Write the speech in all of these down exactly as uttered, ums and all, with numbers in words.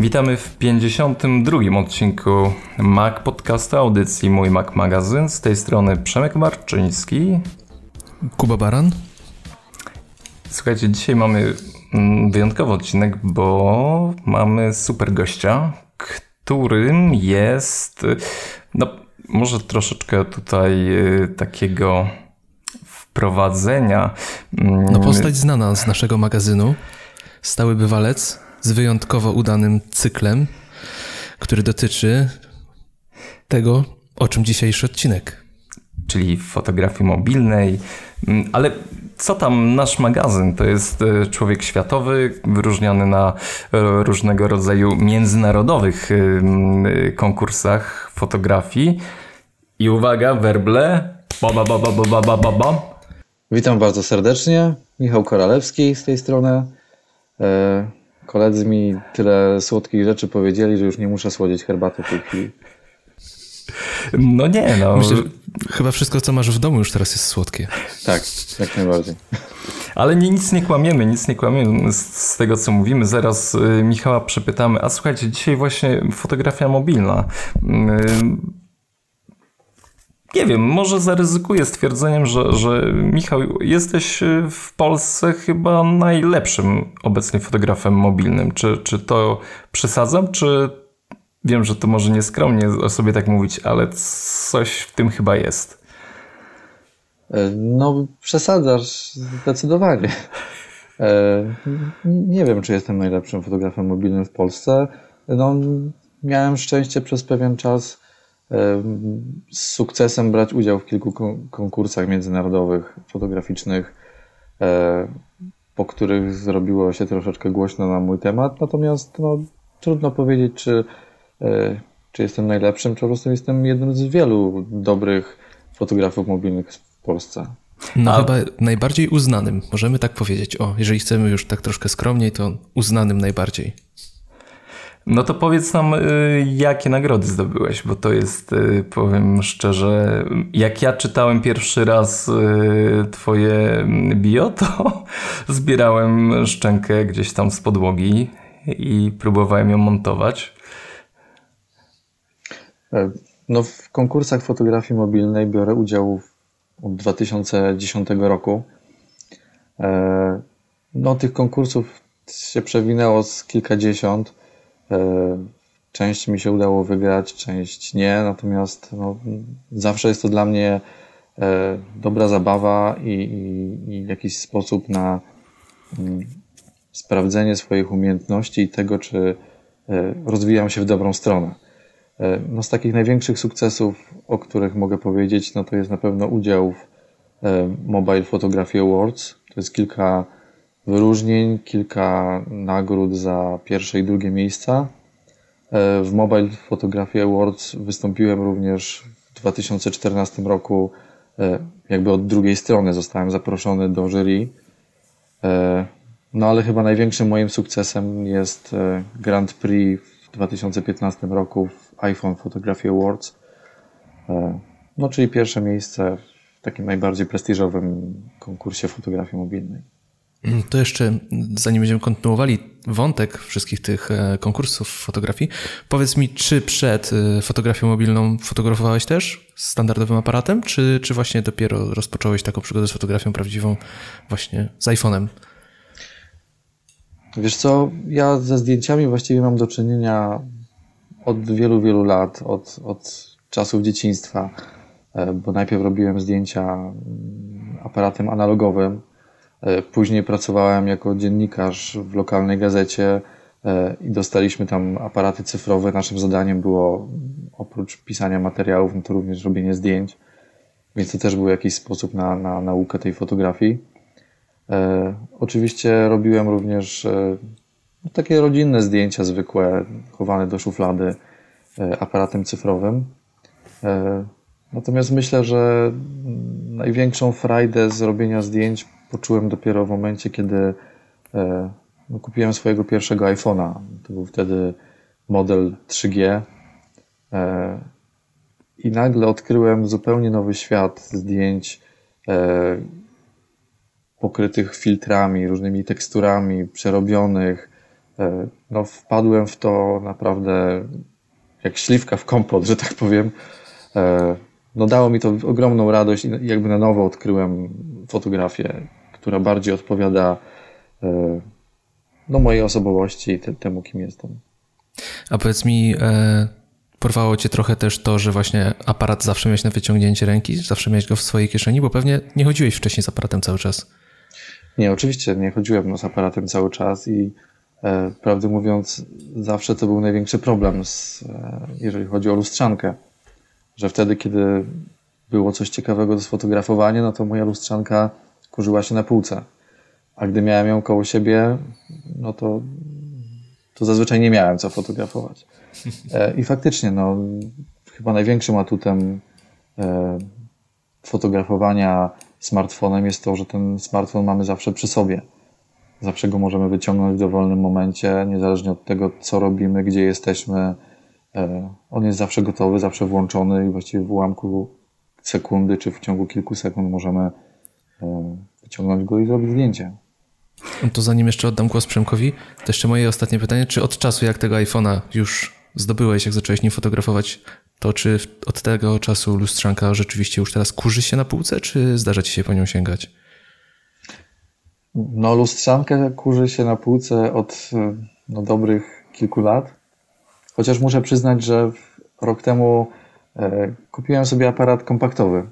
Witamy w pięćdziesiątym drugim odcinku Mac Podcasta, audycji Mój Mac Magazyn. Z tej strony Przemek Marczyński. Kuba Baran. Słuchajcie, dzisiaj mamy wyjątkowy odcinek, bo mamy super gościa, którym jest, no może troszeczkę tutaj takiego wprowadzenia. No postać znana z naszego magazynu, stały bywalec z wyjątkowo udanym cyklem, który dotyczy tego, o czym dzisiejszy odcinek. Czyli fotografii mobilnej, ale co tam nasz magazyn? To jest człowiek światowy, wyróżniony na różnego rodzaju międzynarodowych konkursach fotografii. I uwaga, werble. Ba, ba, ba, ba, ba, ba, ba. Witam bardzo serdecznie. Michał Koralewski z tej strony. Koledzy mi tyle słodkich rzeczy powiedzieli, że już nie muszę słodzić herbaty w tej chwili. No nie, no. Myślę, że chyba wszystko, co masz w domu, już teraz jest słodkie. Tak, jak najbardziej. Ale nie, nic nie kłamiemy, nic nie kłamiemy z, z tego, co mówimy. Zaraz y, Michała przepytamy. A słuchajcie, dzisiaj właśnie fotografia mobilna. Y, Nie wiem, może zaryzykuję stwierdzeniem, że, że Michał, jesteś w Polsce chyba najlepszym obecnie fotografem mobilnym. Czy, czy to przesadzam, czy wiem, że to może nieskromnie o sobie tak mówić, ale coś w tym chyba jest. No, przesadzasz zdecydowanie. Nie wiem, czy jestem najlepszym fotografem mobilnym w Polsce. No, miałem szczęście przez pewien czas z sukcesem brać udział w kilku konkursach międzynarodowych, fotograficznych, po których zrobiło się troszeczkę głośno na mój temat. Natomiast no, trudno powiedzieć, czy, czy jestem najlepszym, czy po prostu jestem jednym z wielu dobrych fotografów mobilnych w Polsce. No A... chyba najbardziej uznanym, możemy tak powiedzieć. O, jeżeli chcemy już tak troszkę skromniej, to uznanym najbardziej. No to powiedz nam, jakie nagrody zdobyłeś, bo to jest, powiem szczerze, jak ja czytałem pierwszy raz twoje bio, to zbierałem szczękę gdzieś tam z podłogi i próbowałem ją montować. No w konkursach fotografii mobilnej biorę udział od dwa tysiące dziesiątego roku. No tych konkursów się przewinęło z kilkadziesiąt. Część mi się udało wygrać, część nie, natomiast no, zawsze jest to dla mnie e, dobra zabawa i, i, i jakiś sposób na mm, sprawdzenie swoich umiejętności i tego, czy e, rozwijam się w dobrą stronę. E, no, z takich największych sukcesów, o których mogę powiedzieć, no, to jest na pewno udział w e, Mobile Photography Awards. To jest kilka wyróżnień, kilka nagród za pierwsze i drugie miejsca. W Mobile Photography Awards wystąpiłem również w dwa tysiące czternastym roku, jakby od drugiej strony zostałem zaproszony do jury. No ale chyba największym moim sukcesem jest Grand Prix w dwa tysiące piętnastym roku w iPhone Photography Awards. No czyli pierwsze miejsce w takim najbardziej prestiżowym konkursie fotografii mobilnej. To jeszcze, zanim będziemy kontynuowali wątek wszystkich tych konkursów fotografii, powiedz mi, czy przed fotografią mobilną fotografowałeś też standardowym aparatem, czy, czy właśnie dopiero rozpocząłeś taką przygodę z fotografią prawdziwą właśnie z iPhone'em? Wiesz co, ja ze zdjęciami właściwie mam do czynienia od wielu, wielu lat, od, od czasów dzieciństwa, bo najpierw robiłem zdjęcia aparatem analogowym. Później pracowałem jako dziennikarz w lokalnej gazecie i dostaliśmy tam aparaty cyfrowe. Naszym zadaniem było oprócz pisania materiałów, no to również robienie zdjęć, więc to też był jakiś sposób na, na naukę tej fotografii. Oczywiście robiłem również takie rodzinne zdjęcia zwykłe, chowane do szuflady aparatem cyfrowym. Natomiast myślę, że największą frajdę z robienia zdjęć poczułem dopiero w momencie, kiedy e, no, kupiłem swojego pierwszego iPhone'a. To był wtedy model trzy G e, i nagle odkryłem zupełnie nowy świat zdjęć e, pokrytych filtrami, różnymi teksturami, przerobionych, no wpadłem w to naprawdę jak śliwka w kompot, że tak powiem. No dało mi to ogromną radość i jakby na nowo odkryłem fotografię, która bardziej odpowiada no, mojej osobowości i temu, kim jestem. A powiedz mi, porwało cię trochę też to, że właśnie aparat zawsze miałeś na wyciągnięcie ręki, zawsze miałeś go w swojej kieszeni, bo pewnie nie chodziłeś wcześniej z aparatem cały czas. Nie, oczywiście nie chodziłem no, z aparatem cały czas i e, prawdę mówiąc zawsze to był największy problem, z, e, jeżeli chodzi o lustrzankę, że wtedy, kiedy było coś ciekawego do sfotografowania, no to moja lustrzanka kurzyła się na półce, a gdy miałem ją koło siebie, no to, to zazwyczaj nie miałem co fotografować. E, I faktycznie, no, chyba największym atutem e, fotografowania smartfonem jest to, że ten smartfon mamy zawsze przy sobie. Zawsze go możemy wyciągnąć w dowolnym momencie, niezależnie od tego, co robimy, gdzie jesteśmy. On jest zawsze gotowy, zawsze włączony i właściwie w ułamku sekundy czy w ciągu kilku sekund możemy wyciągnąć go i zrobić zdjęcie. To zanim jeszcze oddam głos Przemkowi, to jeszcze moje ostatnie pytanie. Czy od czasu, jak tego iPhone'a już zdobyłeś, jak zacząłeś nim fotografować, to czy od tego czasu lustrzanka rzeczywiście już teraz kurzy się na półce, czy zdarza ci się po nią sięgać? No lustrzankę kurzy się na półce od no, dobrych kilku lat. Chociaż muszę przyznać, że rok temu e, kupiłem sobie aparat kompaktowy,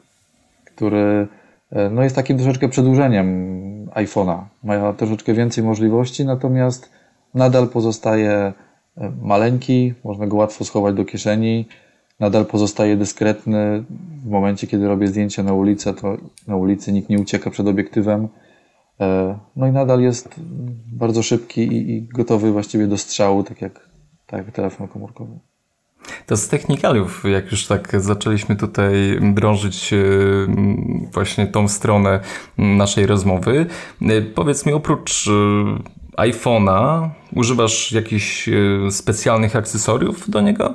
który e, no, jest takim troszeczkę przedłużeniem iPhone'a. Ma troszeczkę więcej możliwości, natomiast nadal pozostaje maleńki, można go łatwo schować do kieszeni. Nadal pozostaje dyskretny. W momencie, kiedy robię zdjęcia na ulicy, to na ulicy nikt nie ucieka przed obiektywem. No i nadal jest bardzo szybki i gotowy właściwie do strzału, tak jak, tak jak telefon komórkowy. To z technikaliów, jak już tak zaczęliśmy tutaj drążyć właśnie tą stronę naszej rozmowy. Powiedz mi, oprócz iPhone'a używasz jakichś specjalnych akcesoriów do niego?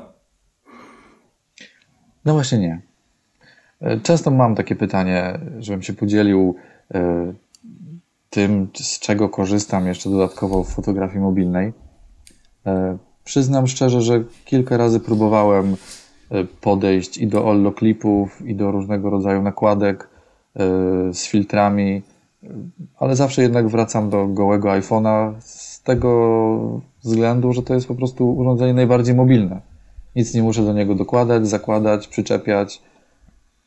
No właśnie nie. Często mam takie pytanie, żebym się podzielił tym, z czego korzystam jeszcze dodatkowo w fotografii mobilnej. Przyznam szczerze, że kilka razy próbowałem podejść i do Ollo klipów, i do różnego rodzaju nakładek z filtrami, ale zawsze jednak wracam do gołego iPhone'a z tego względu, że to jest po prostu urządzenie najbardziej mobilne. Nic nie muszę do niego dokładać, zakładać, przyczepiać.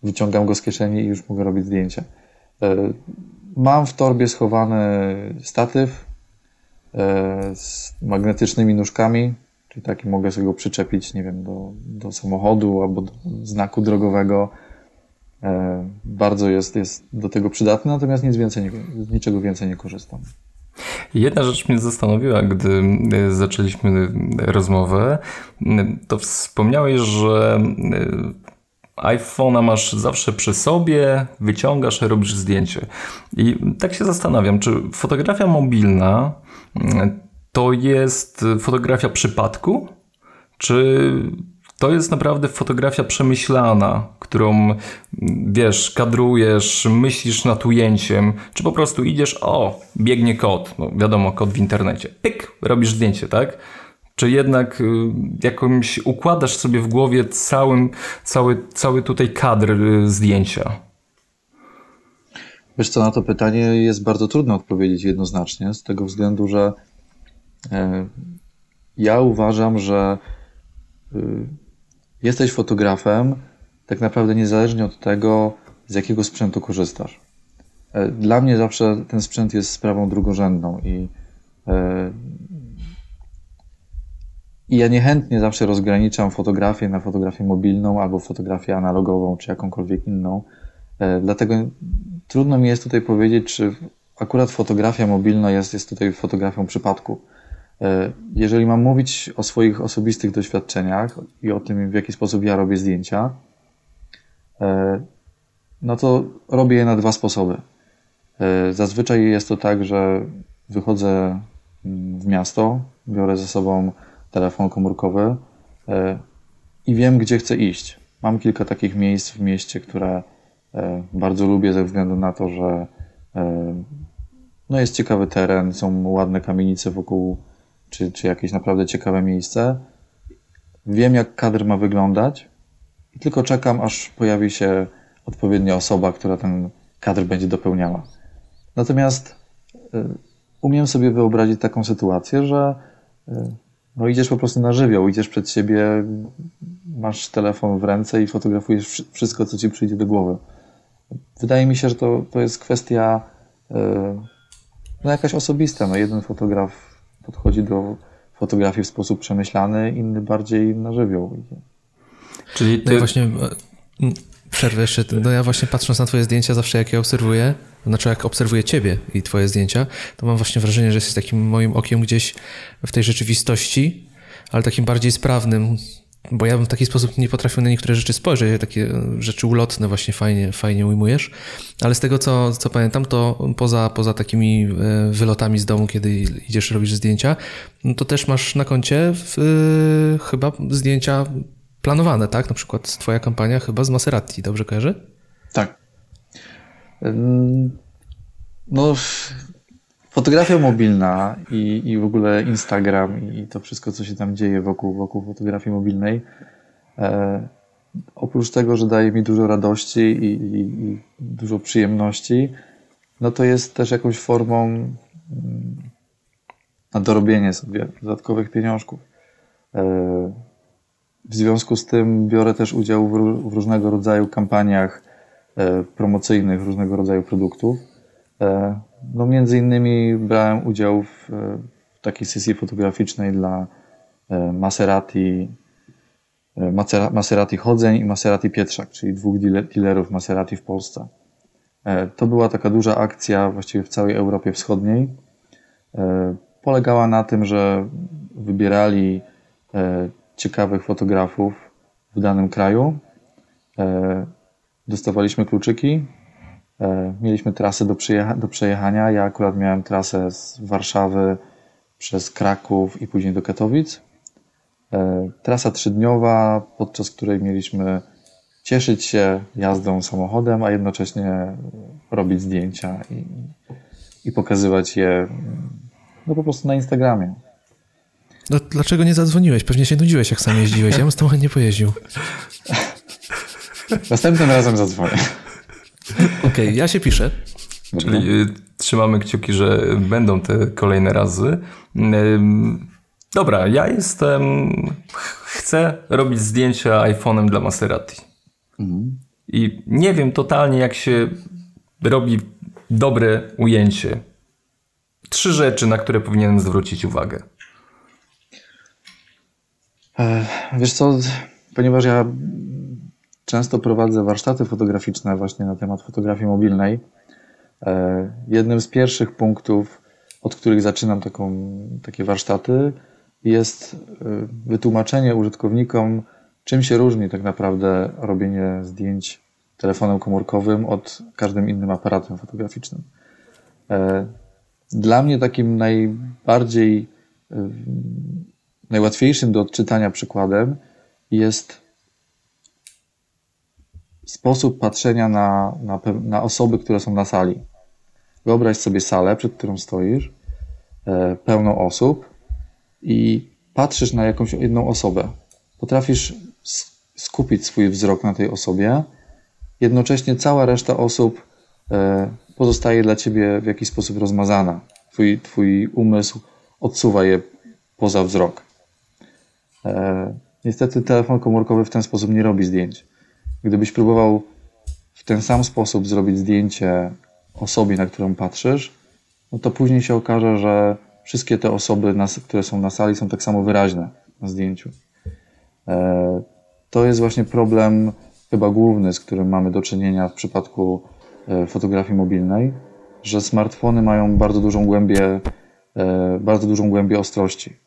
Wyciągam go z kieszeni i już mogę robić zdjęcia. Mam w torbie schowany statyw z magnetycznymi nóżkami, czyli taki mogę sobie go przyczepić, nie wiem, do, do samochodu albo do znaku drogowego. Bardzo jest, jest do tego przydatny, natomiast nic więcej nie, z niczego więcej nie korzystam. Jedna rzecz mnie zastanowiła, gdy zaczęliśmy rozmowę, to wspomniałeś, że iPhone'a masz zawsze przy sobie, wyciągasz, robisz zdjęcie. I tak się zastanawiam, czy fotografia mobilna to jest fotografia przypadku, czy to jest naprawdę fotografia przemyślana, którą wiesz, kadrujesz, myślisz nad ujęciem, czy po prostu idziesz, o, biegnie kot, no wiadomo, kot w internecie, pyk, robisz zdjęcie, tak? Czy jednak jakąś układasz sobie w głowie całym, cały, cały tutaj kadr zdjęcia? Wiesz co, na to pytanie jest bardzo trudno odpowiedzieć jednoznacznie, z tego względu, że e, ja uważam, że e, jesteś fotografem tak naprawdę niezależnie od tego, z jakiego sprzętu korzystasz. E, dla mnie zawsze ten sprzęt jest sprawą drugorzędną i e, I ja niechętnie zawsze rozgraniczam fotografię na fotografię mobilną albo fotografię analogową, czy jakąkolwiek inną. Dlatego trudno mi jest tutaj powiedzieć, czy akurat fotografia mobilna jest, jest tutaj fotografią przypadku. Jeżeli mam mówić o swoich osobistych doświadczeniach i o tym, w jaki sposób ja robię zdjęcia, no to robię je na dwa sposoby. Zazwyczaj jest to tak, że wychodzę w miasto, biorę ze sobą telefon komórkowy i wiem, gdzie chcę iść. Mam kilka takich miejsc w mieście, które bardzo lubię ze względu na to, że no jest ciekawy teren, są ładne kamienice wokół czy, czy jakieś naprawdę ciekawe miejsce. Wiem, jak kadr ma wyglądać i tylko czekam, aż pojawi się odpowiednia osoba, która ten kadr będzie dopełniała. Natomiast umiem sobie wyobrazić taką sytuację, że no idziesz po prostu na żywioł, idziesz przed siebie, masz telefon w ręce i fotografujesz wszystko, co ci przyjdzie do głowy. Wydaje mi się, że to, to jest kwestia no jakaś osobista. No jeden fotograf podchodzi do fotografii w sposób przemyślany, inny bardziej na żywioł idzie. Czyli ty... no właśnie... Przerwę jeszcze. No ja właśnie patrząc na twoje zdjęcia, zawsze jak je obserwuję, znaczy jak obserwuję ciebie i twoje zdjęcia, to mam właśnie wrażenie, że jesteś takim moim okiem gdzieś w tej rzeczywistości, ale takim bardziej sprawnym, bo ja bym w taki sposób nie potrafił na niektóre rzeczy spojrzeć, takie rzeczy ulotne właśnie fajnie, fajnie ujmujesz, ale z tego co, co pamiętam, to poza, poza takimi wylotami z domu, kiedy idziesz, robisz zdjęcia, no to też masz na koncie w, chyba zdjęcia planowane, tak? Na przykład twoja kampania chyba z Maserati, dobrze kojarzy? Tak. No, fotografia mobilna i, i w ogóle Instagram i to wszystko, co się tam dzieje wokół, wokół fotografii mobilnej, e, oprócz tego, że daje mi dużo radości i, i, i dużo przyjemności, no to jest też jakąś formą na dorobienie sobie dodatkowych pieniążków. E, W związku z tym biorę też udział w różnego rodzaju kampaniach promocyjnych, różnego rodzaju produktów. No między innymi brałem udział w takiej sesji fotograficznej dla Maserati, Maserati Chodzeń i Maserati Pietrzak, czyli dwóch dealerów Maserati w Polsce. To była taka duża akcja właściwie w całej Europie Wschodniej. Polegała na tym, że wybierali ciekawych fotografów w danym kraju. Dostawaliśmy kluczyki, mieliśmy trasę do, przyjecha- do przejechania. Ja akurat miałem trasę z Warszawy przez Kraków i później do Katowic. Trasa trzydniowa, podczas której mieliśmy cieszyć się jazdą samochodem, a jednocześnie robić zdjęcia i, i pokazywać je no po prostu na Instagramie. No, dlaczego nie zadzwoniłeś? Pewnie się nudziłeś, jak sam jeździłeś. Ja bym z tobą chętnie pojeździł. Następnym razem zadzwonię. Okej, okay, ja się piszę. Dobra. Czyli y, trzymamy kciuki, że będą te kolejne razy. Y, dobra, ja jestem... Chcę robić zdjęcia iPhone'em dla Maserati. Mhm. I nie wiem totalnie, jak się robi dobre ujęcie. Trzy rzeczy, na które powinienem zwrócić uwagę. Wiesz co, ponieważ ja często prowadzę warsztaty fotograficzne właśnie na temat fotografii mobilnej, jednym z pierwszych punktów, od których zaczynam taką, takie warsztaty, jest wytłumaczenie użytkownikom, czym się różni tak naprawdę robienie zdjęć telefonem komórkowym od każdym innym aparatem fotograficznym. Dla mnie takim najbardziej Najłatwiejszym do odczytania przykładem jest sposób patrzenia na, na, na osoby, które są na sali. Wyobraź sobie salę, przed którą stoisz, e, pełną osób i patrzysz na jakąś jedną osobę. Potrafisz skupić swój wzrok na tej osobie, jednocześnie cała reszta osób e, pozostaje dla ciebie w jakiś sposób rozmazana. Twój, twój umysł odsuwa je poza wzrok. Niestety telefon komórkowy w ten sposób nie robi zdjęć. Gdybyś próbował w ten sam sposób zrobić zdjęcie osobie, na którą patrzysz, no to później się okaże, że wszystkie te osoby, które są na sali, są tak samo wyraźne na zdjęciu. To jest właśnie problem chyba główny, z którym mamy do czynienia w przypadku fotografii mobilnej, że smartfony mają bardzo dużą głębię, bardzo dużą głębię ostrości.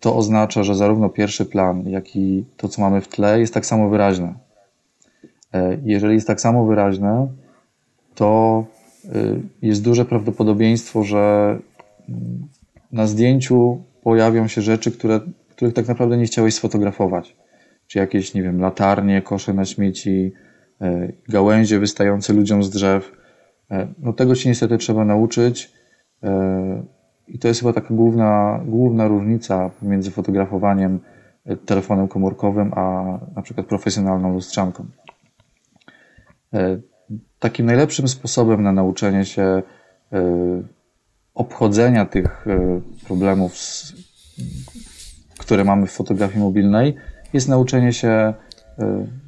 To oznacza, że zarówno pierwszy plan, jak i to, co mamy w tle, jest tak samo wyraźne. Jeżeli jest tak samo wyraźne, to jest duże prawdopodobieństwo, że na zdjęciu pojawią się rzeczy, które, których tak naprawdę nie chciałeś sfotografować. Czy jakieś, nie wiem, latarnie, kosze na śmieci, gałęzie wystające ludziom z drzew. No tego się niestety trzeba nauczyć. I to jest chyba taka główna, główna różnica pomiędzy fotografowaniem telefonem komórkowym a na przykład profesjonalną lustrzanką. Takim najlepszym sposobem na nauczenie się obchodzenia tych problemów, które mamy w fotografii mobilnej, jest nauczenie się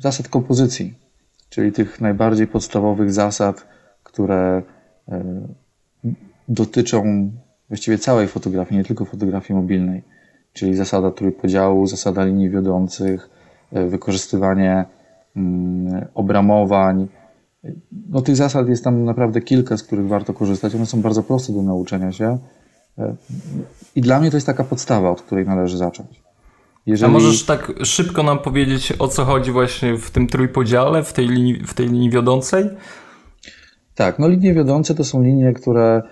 zasad kompozycji, czyli tych najbardziej podstawowych zasad, które dotyczą właściwie całej fotografii, nie tylko fotografii mobilnej, czyli zasada trójpodziału, zasada linii wiodących, wykorzystywanie obramowań. No, tych zasad jest tam naprawdę kilka, z których warto korzystać. One są bardzo proste do nauczenia się i dla mnie to jest taka podstawa, od której należy zacząć. Jeżeli... A możesz tak szybko nam powiedzieć, o co chodzi właśnie w tym trójpodziale, w tej linii, w tej linii wiodącej? Tak, no linie wiodące to są linie, które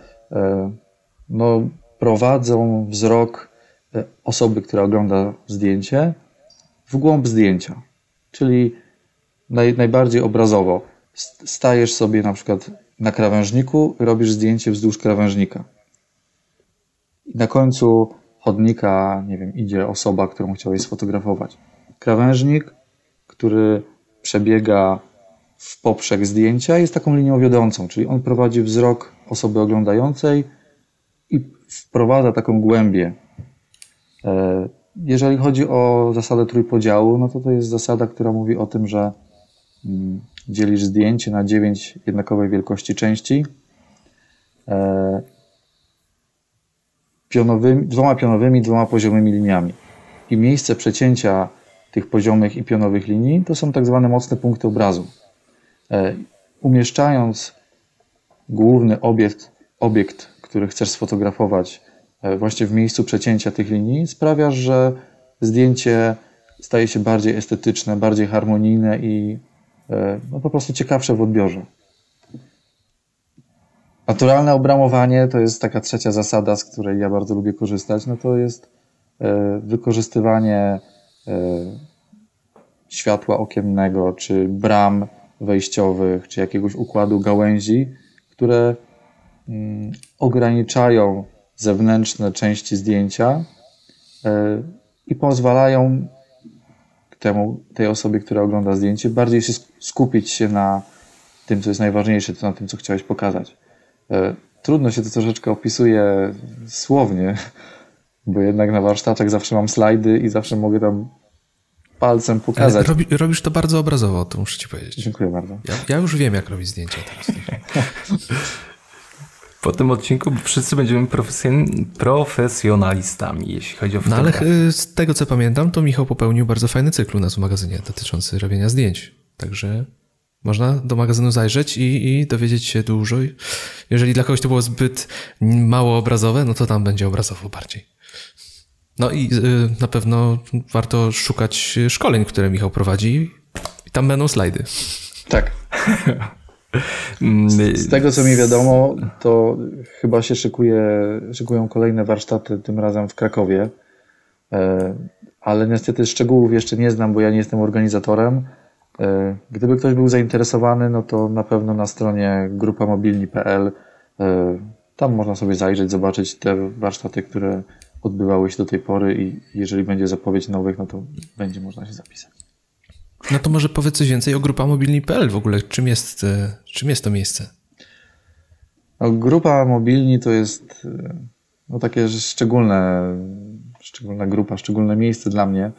no, prowadzą wzrok osoby, która ogląda zdjęcie, w głąb zdjęcia. Czyli naj, najbardziej obrazowo stajesz sobie na przykład na krawężniku, robisz zdjęcie wzdłuż krawężnika. I na końcu chodnika, nie wiem, idzie osoba, którą chciałeś sfotografować. Krawężnik, który przebiega w poprzek zdjęcia, jest taką linią wiodącą, czyli on prowadzi wzrok osoby oglądającej i wprowadza taką głębię. Jeżeli chodzi o zasadę trójpodziału, no to to jest zasada, która mówi o tym, że dzielisz zdjęcie na dziewięć jednakowej wielkości części pionowymi, dwoma pionowymi, dwoma poziomymi liniami. I miejsce przecięcia tych poziomych i pionowych linii to są tak zwane mocne punkty obrazu. Umieszczając główny obiekt, obiekt, który chcesz sfotografować właśnie w miejscu przecięcia tych linii, sprawiasz, że zdjęcie staje się bardziej estetyczne, bardziej harmonijne i no, po prostu ciekawsze w odbiorze. Naturalne obramowanie to jest taka trzecia zasada, z której ja bardzo lubię korzystać, no to jest wykorzystywanie światła okiennego, czy bram wejściowych, czy jakiegoś układu gałęzi, które mm, ograniczają zewnętrzne części zdjęcia yy, i pozwalają temu, tej osobie, która ogląda zdjęcie, bardziej się skupić się na tym, co jest najważniejsze, to na tym, co chciałeś pokazać. Yy, trudno się to troszeczkę opisuje słownie, bo jednak na warsztatach zawsze mam slajdy i zawsze mogę tam palcem pokazać. Robi, robisz to bardzo obrazowo, to muszę ci powiedzieć. Dziękuję bardzo. Ja, ja już wiem, jak robić zdjęcia teraz. Po tym odcinku wszyscy będziemy profesjon- profesjonalistami, jeśli chodzi o fotografię. No ale z tego, co pamiętam, to Michał popełnił bardzo fajny cykl u nas w magazynie dotyczący robienia zdjęć. Także można do magazynu zajrzeć i, i dowiedzieć się dużo. Jeżeli dla kogoś to było zbyt mało obrazowe, no to tam będzie obrazowo bardziej. No i na pewno warto szukać szkoleń, które Michał prowadzi i tam będą slajdy. Tak. Z, z tego, co mi wiadomo, to chyba się szykuje, szykują kolejne warsztaty, tym razem w Krakowie, ale niestety szczegółów jeszcze nie znam, bo ja nie jestem organizatorem. Gdyby ktoś był zainteresowany, no to na pewno na stronie grupa mobilni kropka p l tam można sobie zajrzeć, zobaczyć te warsztaty, które odbywały się do tej pory i jeżeli będzie zapowiedź nowych, no to będzie można się zapisać. No to może powiedz coś więcej o grupa mobilni kropka p l w ogóle. Czym jest, czym jest to miejsce? No, Grupa Mobilni to jest no, takie szczególne, szczególna grupa, szczególne miejsce dla mnie,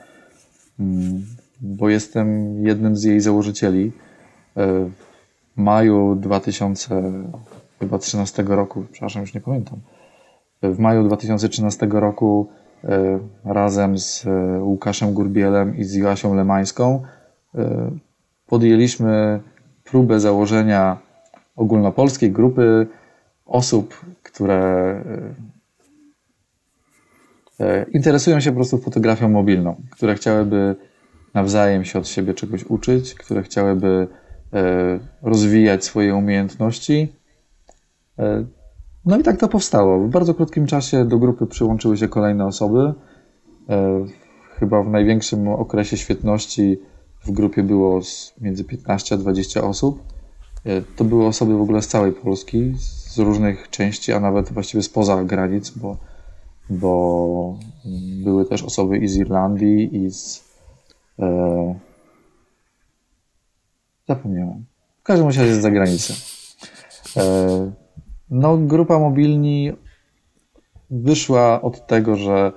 bo jestem jednym z jej założycieli. W maju dwa tysiące trzynastego roku, przepraszam, już nie pamiętam, w maju dwa tysiące trzynastego roku razem z Łukaszem Górbielem i z Joasią Lemańską podjęliśmy próbę założenia ogólnopolskiej grupy osób, które interesują się po prostu fotografią mobilną, które chciałyby nawzajem się od siebie czegoś uczyć, które chciałyby rozwijać swoje umiejętności. No i tak to powstało. W bardzo krótkim czasie do grupy przyłączyły się kolejne osoby. Chyba w największym okresie świetności w grupie było między piętnaście a dwadzieścia osób. To były osoby w ogóle z całej Polski, z różnych części, a nawet właściwie spoza granic, bo, bo były też osoby i z Irlandii, i z... E, zapomniałem. W każdym razie z zagranicy. E, no, Grupa Mobilni wyszła od tego, że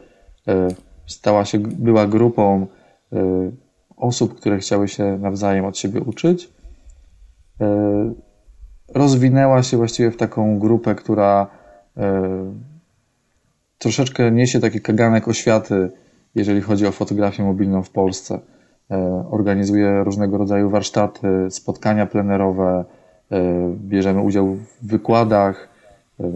e, stała się, była grupą e, osób, które chciały się nawzajem od siebie uczyć. E, rozwinęła się właściwie w taką grupę, która e, troszeczkę niesie taki kaganek oświaty, jeżeli chodzi o fotografię mobilną w Polsce. E, organizuje różnego rodzaju warsztaty, spotkania plenerowe, e, bierzemy udział w wykładach, e,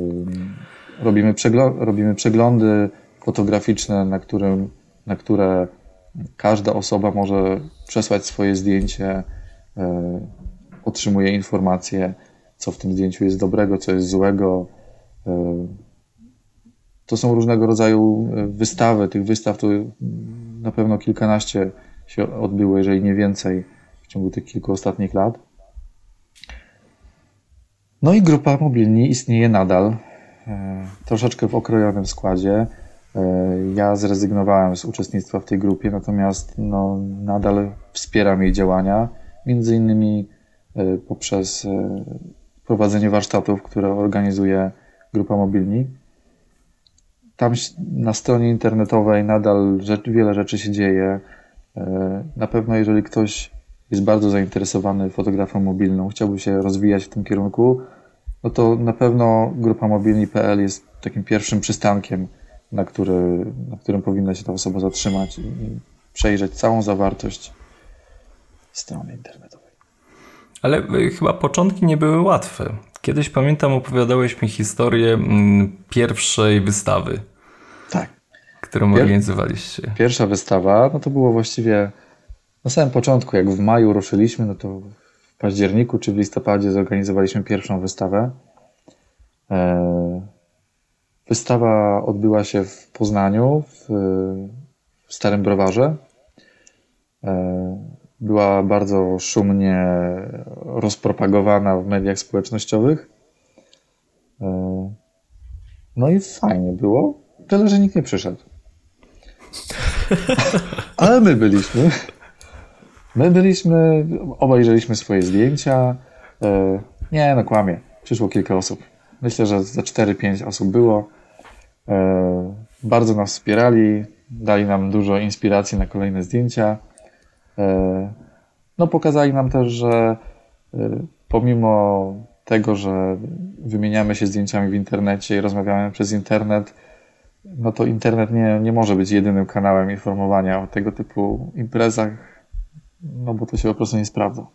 robimy, przeglą- robimy przeglądy fotograficzne, na, którym, na które każda osoba może przesłać swoje zdjęcie, e, otrzymuje informacje, co w tym zdjęciu jest dobrego, co jest złego. To są różnego rodzaju wystawy. Tych wystaw to na pewno kilkanaście się odbyło, jeżeli nie więcej, w ciągu tych kilku ostatnich lat. No i Grupa Mobilni istnieje nadal, troszeczkę w okrojonym składzie. Ja zrezygnowałem z uczestnictwa w tej grupie, natomiast no, nadal wspieram jej działania, między innymi poprzez prowadzenie warsztatów, które organizuje Grupa Mobilni. Tam na stronie internetowej nadal rzecz, wiele rzeczy się dzieje. Na pewno jeżeli ktoś jest bardzo zainteresowany fotografią mobilną, chciałby się rozwijać w tym kierunku, no to na pewno grupa mobilni kropka p l jest takim pierwszym przystankiem, na, który, na którym powinna się ta osoba zatrzymać i, i przejrzeć całą zawartość strony internetowej. Ale chyba początki nie były łatwe. Kiedyś, pamiętam, opowiadałeś mi historię pierwszej wystawy, tak, którą Pier- organizowaliście. Pierwsza wystawa, no to było właściwie na samym początku, jak w maju ruszyliśmy, no to w październiku czy w listopadzie zorganizowaliśmy pierwszą wystawę. Wystawa odbyła się w Poznaniu, w, w Starym Browarze. Była bardzo szumnie rozpropagowana w mediach społecznościowych. No i fajnie było, tyle że nikt nie przyszedł. Ale my byliśmy. My byliśmy, obejrzeliśmy swoje zdjęcia. Nie, no kłamie, przyszło kilka osób. Myślę, że za cztery pięć osób było. Bardzo nas wspierali, dali nam dużo inspiracji na kolejne zdjęcia. No, pokazali nam też, że pomimo tego, że wymieniamy się zdjęciami w internecie i rozmawiamy przez internet, no to internet nie, nie może być jedynym kanałem informowania o tego typu imprezach, no bo to się po prostu nie sprawdza.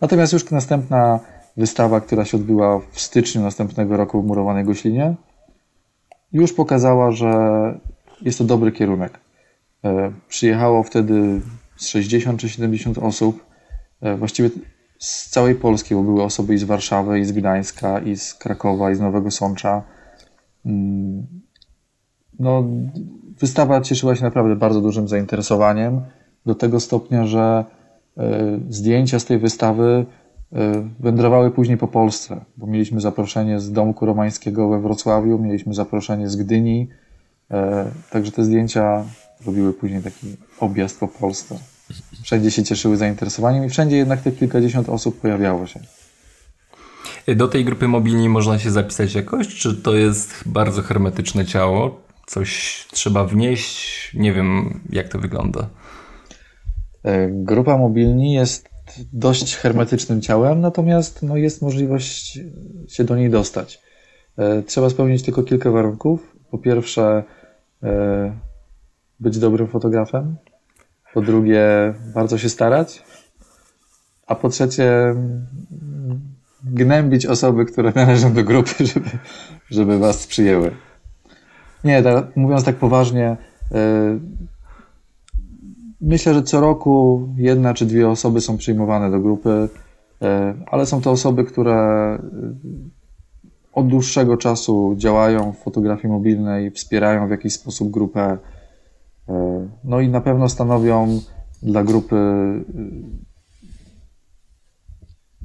Natomiast już następna wystawa, która się odbyła w styczniu następnego roku w Murowanej Goślinie, już pokazała, że jest to dobry kierunek. Przyjechało wtedy z sześćdziesiąt czy siedemdziesiąt osób, właściwie z całej Polski, bo były osoby i z Warszawy, i z Gdańska, i z Krakowa, i z Nowego Sącza. No, wystawa cieszyła się naprawdę bardzo dużym zainteresowaniem, do tego stopnia, że zdjęcia z tej wystawy wędrowały później po Polsce, bo mieliśmy zaproszenie z Domku Romańskiego we Wrocławiu, mieliśmy zaproszenie z Gdyni, także te zdjęcia robiły później taki objazd po Polsce. Wszędzie się cieszyły zainteresowaniem i wszędzie jednak te kilkadziesiąt osób pojawiało się. Do tej Grupy Mobilni można się zapisać jakoś? Czy to jest bardzo hermetyczne ciało? Coś trzeba wnieść? Nie wiem, jak to wygląda. Grupa Mobilni jest dość hermetycznym ciałem, natomiast no, jest możliwość się do niej dostać. Trzeba spełnić tylko kilka warunków. Po pierwsze, być dobrym fotografem, po drugie bardzo się starać, a po trzecie gnębić osoby, które należą do grupy, żeby, żeby was przyjęły. Nie, ta, mówiąc tak poważnie, yy, myślę, że co roku jedna czy dwie osoby są przyjmowane do grupy, yy, ale są to osoby, które od dłuższego czasu działają w fotografii mobilnej, wspierają w jakiś sposób grupę. No i na pewno stanowią dla grupy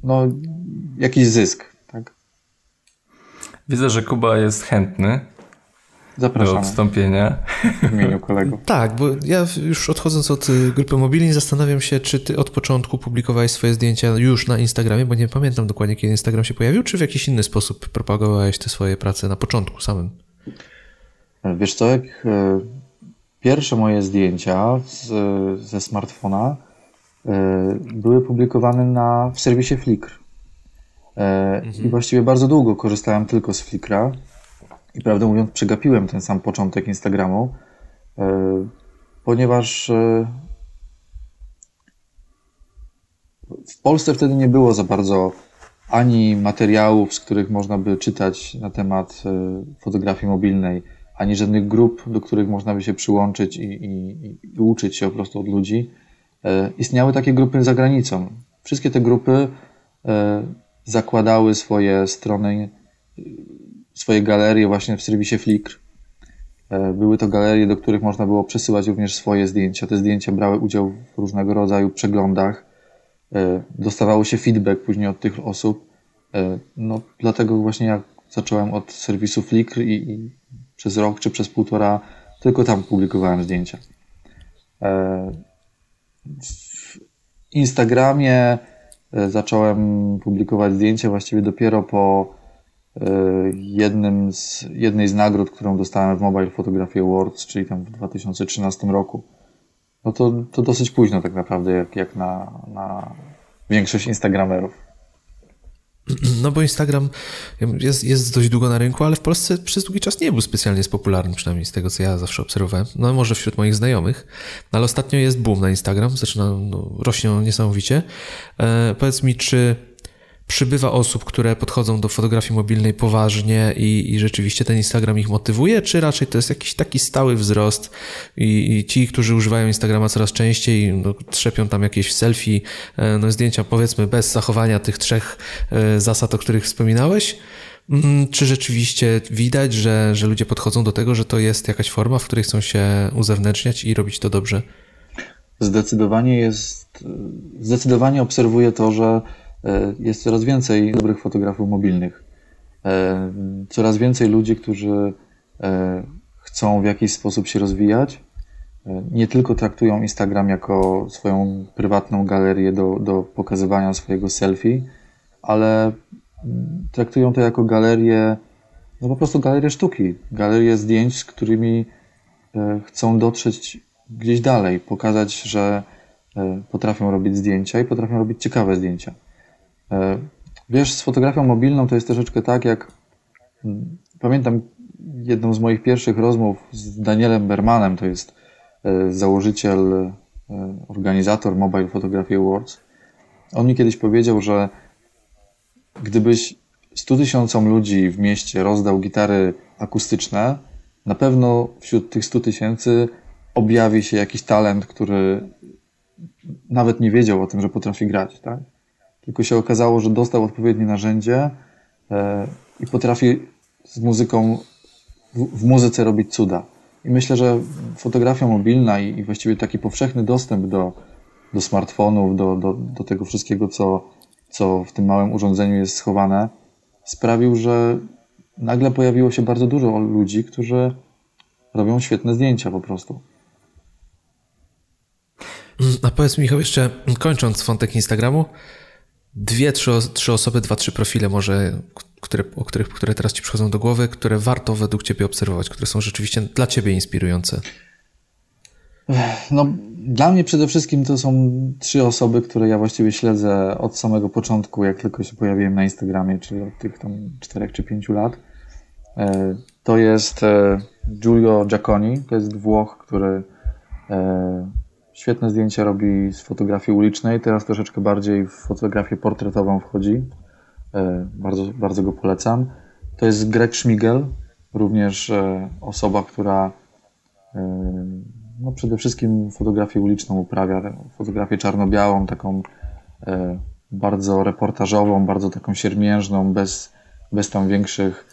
no, jakiś zysk. Tak? Widzę, że Kuba jest chętny. Zapraszamy. Do wstąpienia. W imieniu kolegów. Tak, bo ja już odchodząc od Grupy Mobilni zastanawiam się, czy ty od początku publikowałeś swoje zdjęcia już na Instagramie, bo nie pamiętam dokładnie, kiedy Instagram się pojawił, czy w jakiś inny sposób propagowałeś te swoje prace na początku samym? Wiesz co, jak pierwsze moje zdjęcia z, ze smartfona były publikowane na, w serwisie Flickr. Mhm. I właściwie bardzo długo korzystałem tylko z Flickra. I prawdę mówiąc, przegapiłem ten sam początek Instagramu, yy, ponieważ yy, w Polsce wtedy nie było za bardzo ani materiałów, z których można by czytać na temat yy, fotografii mobilnej, ani żadnych grup, do których można by się przyłączyć i, i, i uczyć się po prostu od ludzi. Yy, istniały takie grupy za granicą. Wszystkie te grupy yy, zakładały swoje strony, yy, swoje galerie właśnie w serwisie Flickr. Były to galerie, do których można było przesyłać również swoje zdjęcia. Te zdjęcia brały udział w różnego rodzaju przeglądach. Dostawało się feedback później od tych osób. No, dlatego właśnie ja zacząłem od serwisu Flickr i, i przez rok czy przez półtora tylko tam publikowałem zdjęcia. W Instagramie zacząłem publikować zdjęcia właściwie dopiero po Jednym z, jednej z nagród, którą dostałem w Mobile Photography Awards, czyli tam w dwa tysiące trzynastym roku. No to, to dosyć późno tak naprawdę, jak, jak na, na większość instagramerów. No bo Instagram jest, jest dość długo na rynku, ale w Polsce przez długi czas nie był specjalnie popularny, przynajmniej z tego, co ja zawsze obserwowałem. No może wśród moich znajomych, ale ostatnio jest boom na Instagram, zaczyna, no, rośnie niesamowicie. E, powiedz mi, czy przybywa osób, które podchodzą do fotografii mobilnej poważnie i, i rzeczywiście ten Instagram ich motywuje, czy raczej to jest jakiś taki stały wzrost i, i ci, którzy używają Instagrama coraz częściej, no, trzepią tam jakieś selfie, no, zdjęcia powiedzmy bez zachowania tych trzech zasad, o których wspominałeś, czy rzeczywiście widać, że, że ludzie podchodzą do tego, że to jest jakaś forma, w której chcą się uzewnętrzniać i robić to dobrze? Zdecydowanie jest, zdecydowanie obserwuję to, że jest coraz więcej dobrych fotografów mobilnych. Coraz więcej ludzi, którzy chcą w jakiś sposób się rozwijać. Nie tylko traktują Instagram jako swoją prywatną galerię do, do pokazywania swojego selfie, ale traktują to jako galerię, no po prostu galerię sztuki, galerię zdjęć, z którymi chcą dotrzeć gdzieś dalej, pokazać, że potrafią robić zdjęcia i potrafią robić ciekawe zdjęcia. Wiesz, z fotografią mobilną to jest troszeczkę tak, jak pamiętam jedną z moich pierwszych rozmów z Danielem Bermanem, to jest założyciel, organizator Mobile Photography Awards. On mi kiedyś powiedział, że gdybyś stu tysiącom ludzi w mieście rozdał gitary akustyczne, na pewno wśród tych stu tysięcy objawi się jakiś talent, który nawet nie wiedział o tym, że potrafi grać, tak? Tylko się okazało, że dostał odpowiednie narzędzie i potrafi z muzyką, w muzyce robić cuda. I myślę, że fotografia mobilna i właściwie taki powszechny dostęp do, do smartfonów, do, do, do tego wszystkiego, co, co w tym małym urządzeniu jest schowane, sprawił, że nagle pojawiło się bardzo dużo ludzi, którzy robią świetne zdjęcia po prostu. A powiedz mi, Michał, jeszcze kończąc wątek Instagramu, Dwie, trzy, trzy osoby, dwa, trzy profile może, które, o których, które teraz ci przychodzą do głowy, które warto według ciebie obserwować, które są rzeczywiście dla ciebie inspirujące. No, dla mnie przede wszystkim to są trzy osoby, które ja właściwie śledzę od samego początku, jak tylko się pojawiłem na Instagramie, czyli od tych tam czterech czy pięciu lat. To jest Giulio Giacconi, to jest Włoch, który świetne zdjęcia robi z fotografii ulicznej, teraz troszeczkę bardziej w fotografię portretową wchodzi. Bardzo, bardzo go polecam. To jest Greg Schmigel, również osoba, która no przede wszystkim fotografię uliczną uprawia, fotografię czarno-białą, taką bardzo reportażową, bardzo taką siermiężną, bez, bez tam większych,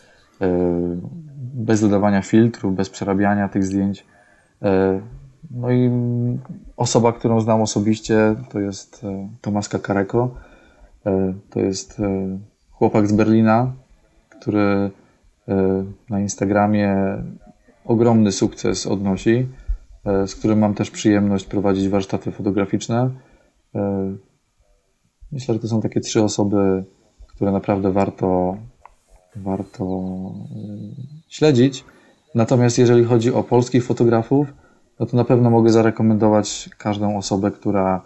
bez dodawania filtrów, bez przerabiania tych zdjęć. No i osoba, którą znam osobiście, to jest Tomasz Kareko. To jest chłopak z Berlina, który na Instagramie ogromny sukces odnosi, z którym mam też przyjemność prowadzić warsztaty fotograficzne. Myślę, że to są takie trzy osoby, które naprawdę warto, warto śledzić. Natomiast jeżeli chodzi o polskich fotografów, no to na pewno mogę zarekomendować każdą osobę, która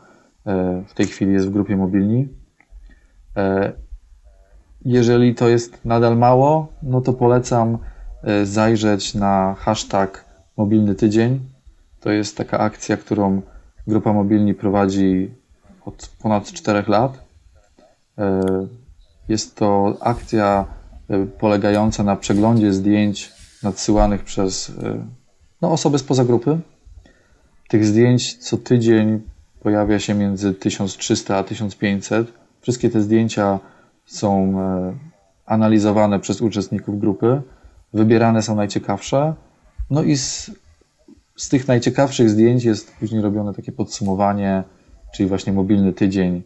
w tej chwili jest w Grupie Mobilni. Jeżeli to jest nadal mało, no to polecam zajrzeć na hashtag mobilny tydzień. To jest taka akcja, którą Grupa Mobilni prowadzi od ponad czterech lat. Jest to akcja polegająca na przeglądzie zdjęć nadsyłanych przez no, osoby spoza grupy. Tych zdjęć co tydzień pojawia się między tysiąc trzysta a tysiąc pięćset. Wszystkie te zdjęcia są analizowane przez uczestników grupy, wybierane są najciekawsze, no i z, z tych najciekawszych zdjęć jest później robione takie podsumowanie, czyli właśnie mobilny tydzień.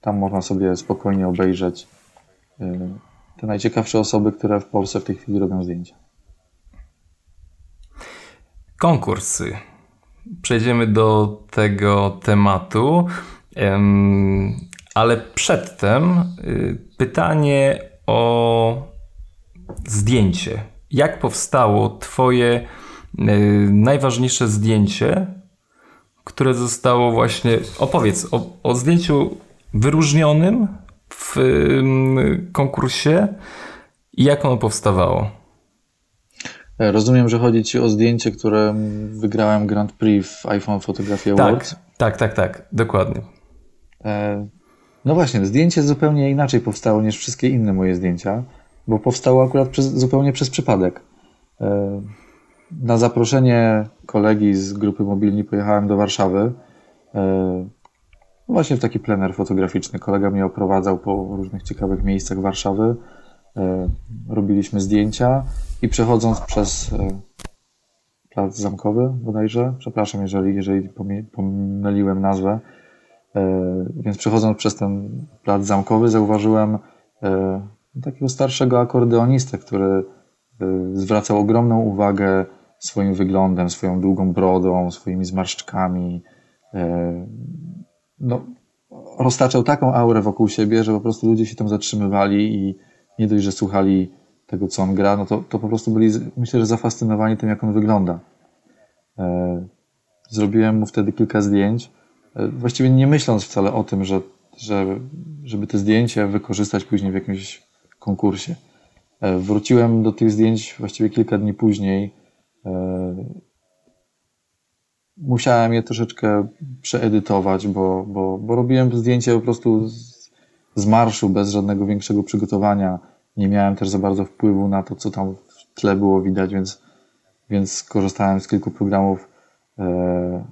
Tam można sobie spokojnie obejrzeć te najciekawsze osoby, które w Polsce w tej chwili robią zdjęcia. Konkursy. Przejdziemy do tego tematu, ale przedtem pytanie o zdjęcie. Jak powstało twoje najważniejsze zdjęcie, które zostało właśnie... Opowiedz o, o zdjęciu wyróżnionym w konkursie i jak ono powstawało. Rozumiem, że chodzi ci o zdjęcie, które wygrałem Grand Prix w iPhone Photography Awards. Tak, tak, tak, tak, dokładnie. No właśnie, zdjęcie zupełnie inaczej powstało niż wszystkie inne moje zdjęcia, bo powstało akurat przez, zupełnie przez przypadek. Na zaproszenie kolegi z Grupy Mobilni pojechałem do Warszawy. Właśnie w taki plener fotograficzny. Kolega mnie oprowadzał po różnych ciekawych miejscach Warszawy. Robiliśmy zdjęcia i przechodząc przez plac Zamkowy bodajże, przepraszam, jeżeli, jeżeli pomyliłem nazwę, więc przechodząc przez ten plac Zamkowy zauważyłem takiego starszego akordeonistę, który zwracał ogromną uwagę swoim wyglądem, swoją długą brodą, swoimi zmarszczkami. No, roztaczał taką aurę wokół siebie, że po prostu ludzie się tam zatrzymywali i nie dość, że słuchali tego, co on gra, no to, to po prostu byli, myślę, że zafascynowani tym, jak on wygląda. Zrobiłem mu wtedy kilka zdjęć, właściwie nie myśląc wcale o tym, że, że, żeby te zdjęcia wykorzystać później w jakimś konkursie. Wróciłem do tych zdjęć właściwie kilka dni później. Musiałem je troszeczkę przeedytować, bo, bo, bo robiłem zdjęcie po prostu z, z marszu, bez żadnego większego przygotowania. Nie miałem też za bardzo wpływu na to, co tam w tle było widać, więc, więc korzystałem z kilku programów e,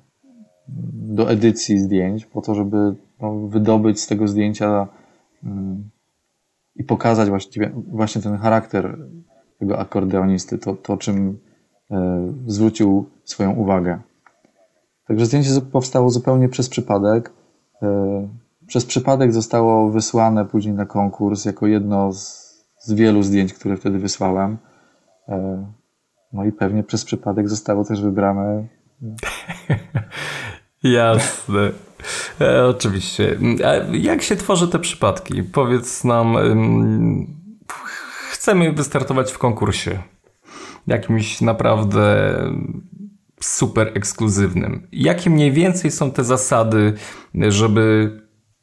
do edycji zdjęć po to, żeby no, wydobyć z tego zdjęcia y, i pokazać właściwie, właśnie ten charakter tego akordeonisty, to, to czym y, zwrócił swoją uwagę. Także zdjęcie powstało zupełnie przez przypadek. Przez przypadek zostało wysłane później na konkurs jako jedno z, z wielu zdjęć, które wtedy wysłałem. No i pewnie przez przypadek zostało też wybrane. Jasne. E, oczywiście. A jak się tworzy te przypadki? Powiedz nam, um, chcemy wystartować w konkursie. Jakimś naprawdę... super ekskluzywnym. Jakie mniej więcej są te zasady, żeby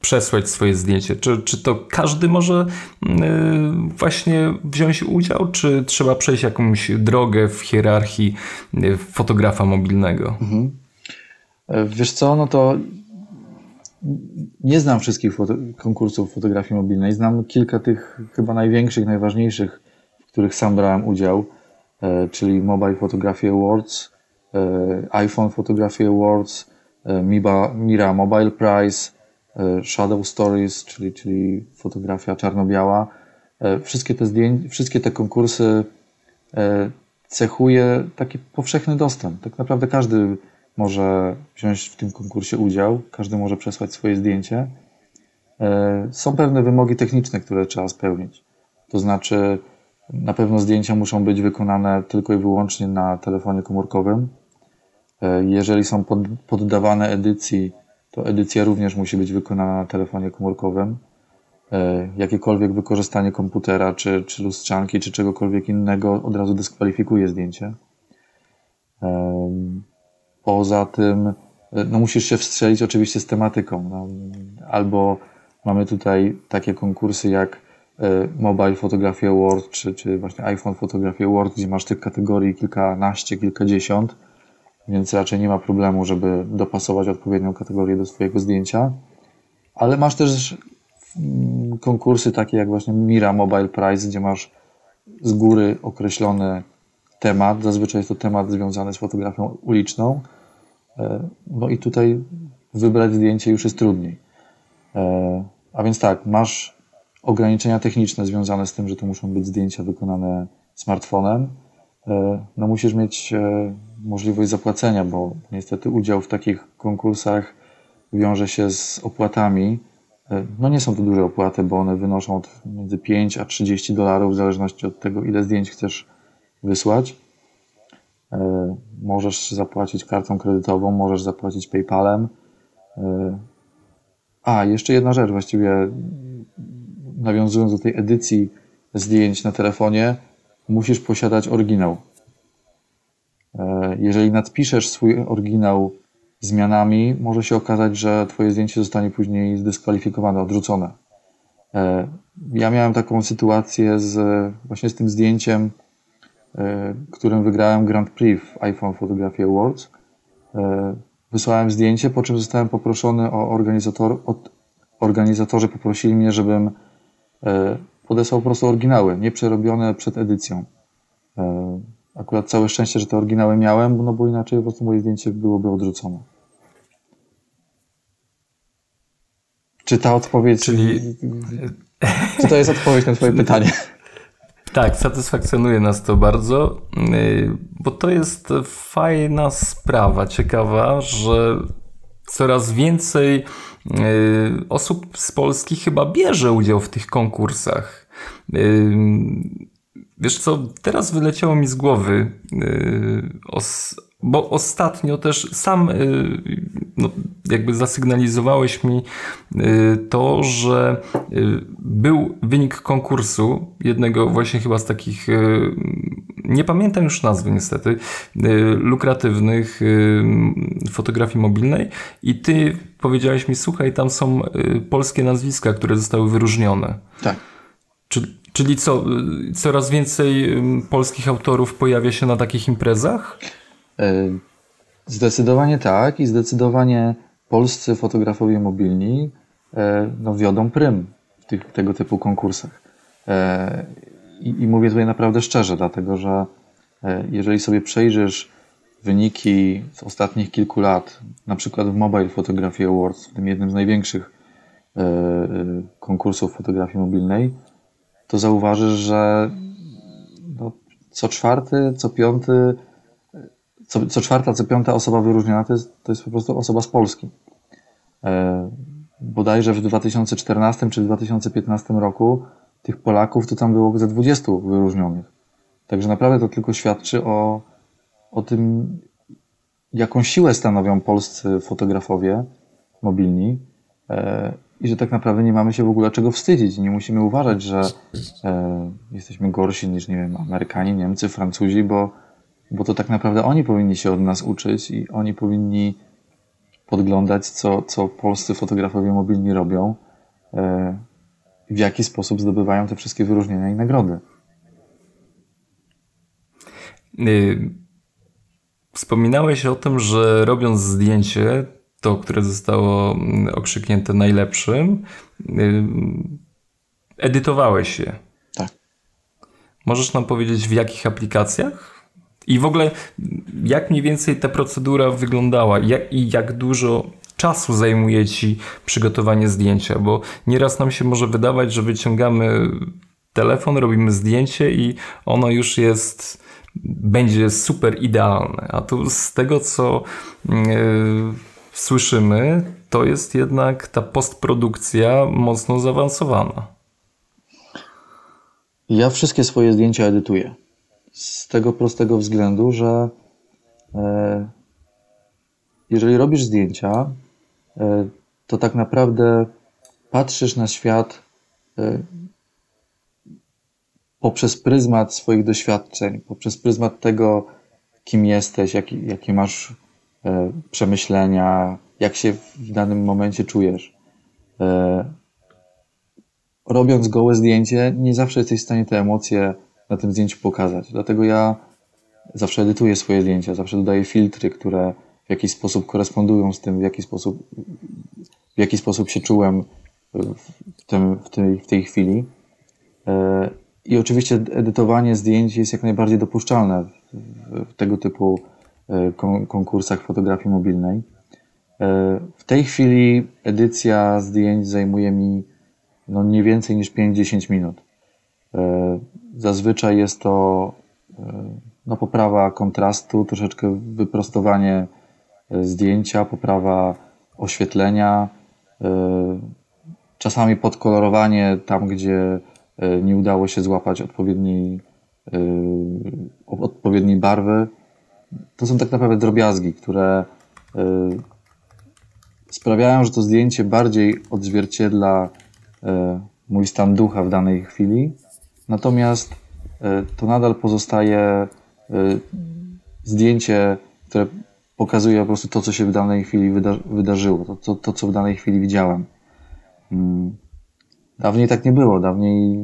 przesłać swoje zdjęcie? Czy, czy to każdy może yy, właśnie wziąć udział, czy trzeba przejść jakąś drogę w hierarchii fotografa mobilnego? Mhm. Wiesz co, no to nie znam wszystkich foto- konkursów fotografii mobilnej. Znam kilka tych chyba największych, najważniejszych, w których sam brałem udział, yy, czyli Mobile Photography Awards, iPhone Photography Awards, Mira Mobile Prize, Shadow Stories, czyli, czyli fotografia czarno-biała. Wszystkie te zdjęcia, wszystkie te konkursy cechuje taki powszechny dostęp. Tak naprawdę każdy może wziąć w tym konkursie udział, każdy może przesłać swoje zdjęcie. Są pewne wymogi techniczne, które trzeba spełnić. To znaczy Na pewno zdjęcia muszą być wykonane tylko i wyłącznie na telefonie komórkowym. Jeżeli są poddawane edycji, to edycja również musi być wykonana na telefonie komórkowym. Jakiekolwiek wykorzystanie komputera, czy, czy lustrzanki, czy czegokolwiek innego od razu dyskwalifikuje zdjęcie. Poza tym no musisz się wstrzelić oczywiście z tematyką. No, albo mamy tutaj takie konkursy jak Mobile Photography Awards, czy, czy właśnie iPhone Photography Awards, gdzie masz tych kategorii kilkanaście, kilkadziesiąt, więc raczej nie ma problemu, żeby dopasować odpowiednią kategorię do swojego zdjęcia. Ale masz też konkursy takie jak właśnie Mira Mobile Prize, gdzie masz z góry określony temat. Zazwyczaj jest to temat związany z fotografią uliczną. No i tutaj wybrać zdjęcie już jest trudniej. A więc tak, masz ograniczenia techniczne związane z tym, że to muszą być zdjęcia wykonane smartfonem. No musisz mieć możliwość zapłacenia, bo niestety udział w takich konkursach wiąże się z opłatami. No nie są to duże opłaty, bo one wynoszą od między pięć a trzydzieści dolarów w zależności od tego, ile zdjęć chcesz wysłać. Możesz zapłacić kartą kredytową, możesz zapłacić PayPalem. A, jeszcze jedna rzecz właściwie, nawiązując do tej edycji zdjęć na telefonie, musisz posiadać oryginał. Jeżeli nadpiszesz swój oryginał zmianami, może się okazać, że twoje zdjęcie zostanie później zdyskwalifikowane, odrzucone. Ja miałem taką sytuację z, właśnie z tym zdjęciem, którym wygrałem Grand Prix w iPhone Photography Awards. Wysłałem zdjęcie, po czym zostałem poproszony o organizator, od organizatorzy poprosili mnie, żebym podesłał po prostu oryginały, nie przerobione przed edycją. Akurat całe szczęście, że te oryginały miałem, no bo inaczej po prostu moje zdjęcie byłoby odrzucone. Czy ta odpowiedź... Czyli... Czy to jest odpowiedź na twoje pytanie? Tak, satysfakcjonuje nas to bardzo, bo to jest fajna sprawa, ciekawa, że coraz więcej osób z Polski chyba bierze udział w tych konkursach. Wiesz co, teraz wyleciało mi z głowy, bo ostatnio też sam no, jakby zasygnalizowałeś mi to, że był wynik konkursu jednego właśnie chyba z takich, nie pamiętam już nazwy niestety, lukratywnych fotografii mobilnej i ty powiedziałeś mi, słuchaj, tam są polskie nazwiska, które zostały wyróżnione. Tak. Czy Czyli co, coraz więcej polskich autorów pojawia się na takich imprezach? Zdecydowanie tak i zdecydowanie polscy fotografowie mobilni no, wiodą prym w tych, tego typu konkursach. I, I mówię tutaj naprawdę szczerze, dlatego że jeżeli sobie przejrzysz wyniki z ostatnich kilku lat, na przykład w Mobile Photography Awards, w tym jednym z największych konkursów fotografii mobilnej, to zauważysz, że no, co czwarty, co piąty, co, co czwarta, co piąta osoba wyróżniona to jest, to jest po prostu osoba z Polski. E, bodajże w dwa tysiące czternastym czy dwa tysiące piętnastym roku tych Polaków to tam było ze dwudziestu wyróżnionych. Także naprawdę to tylko świadczy o, o tym, jaką siłę stanowią polscy fotografowie mobilni. E, I że tak naprawdę nie mamy się w ogóle czego wstydzić. Nie musimy uważać, że e, jesteśmy gorsi niż, nie wiem, Amerykanie, Niemcy, Francuzi, bo, bo to tak naprawdę oni powinni się od nas uczyć i oni powinni podglądać, co, co polscy fotografowie mobilni robią, e, w jaki sposób zdobywają te wszystkie wyróżnienia i nagrody. Wspominałeś o tym, że robiąc zdjęcie, to, które zostało okrzyknięte najlepszym, edytowałeś je. Tak. Możesz nam powiedzieć, w jakich aplikacjach? I w ogóle, jak mniej więcej ta procedura wyglądała? Jak, i jak dużo czasu zajmuje ci przygotowanie zdjęcia? Bo nieraz nam się może wydawać, że wyciągamy telefon, robimy zdjęcie i ono już jest, będzie super idealne. A tu z tego, co... Yy, słyszymy, to jest jednak ta postprodukcja mocno zaawansowana. Ja wszystkie swoje zdjęcia edytuję. Z tego prostego względu, że e, jeżeli robisz zdjęcia, e, to tak naprawdę patrzysz na świat e, poprzez pryzmat swoich doświadczeń, poprzez pryzmat tego, kim jesteś, jak, jakie masz e, przemyślenia, jak się w danym momencie czujesz. E, robiąc gołe zdjęcie, nie zawsze jesteś w stanie te emocje na tym zdjęciu pokazać. Dlatego ja zawsze edytuję swoje zdjęcia, zawsze dodaję filtry, które w jakiś sposób korespondują z tym, w jaki sposób, w jaki sposób się czułem w, tym, w, tej, w tej chwili. I oczywiście edytowanie zdjęć jest jak najbardziej dopuszczalne w tego typu konkursach fotografii mobilnej. W tej chwili edycja zdjęć zajmuje mi no nie więcej niż pięć do dziesięciu minut. Zazwyczaj jest to no, poprawa kontrastu, troszeczkę wyprostowanie zdjęcia, poprawa oświetlenia, czasami podkolorowanie tam, gdzie nie udało się złapać odpowiedniej, odpowiedniej barwy. To są tak naprawdę drobiazgi, które sprawiają, że to zdjęcie bardziej odzwierciedla mój stan ducha w danej chwili, natomiast to nadal pozostaje zdjęcie, które pokazuje po prostu to, co się w danej chwili wydarzyło, to, to, to co w danej chwili widziałem. Dawniej tak nie było, dawniej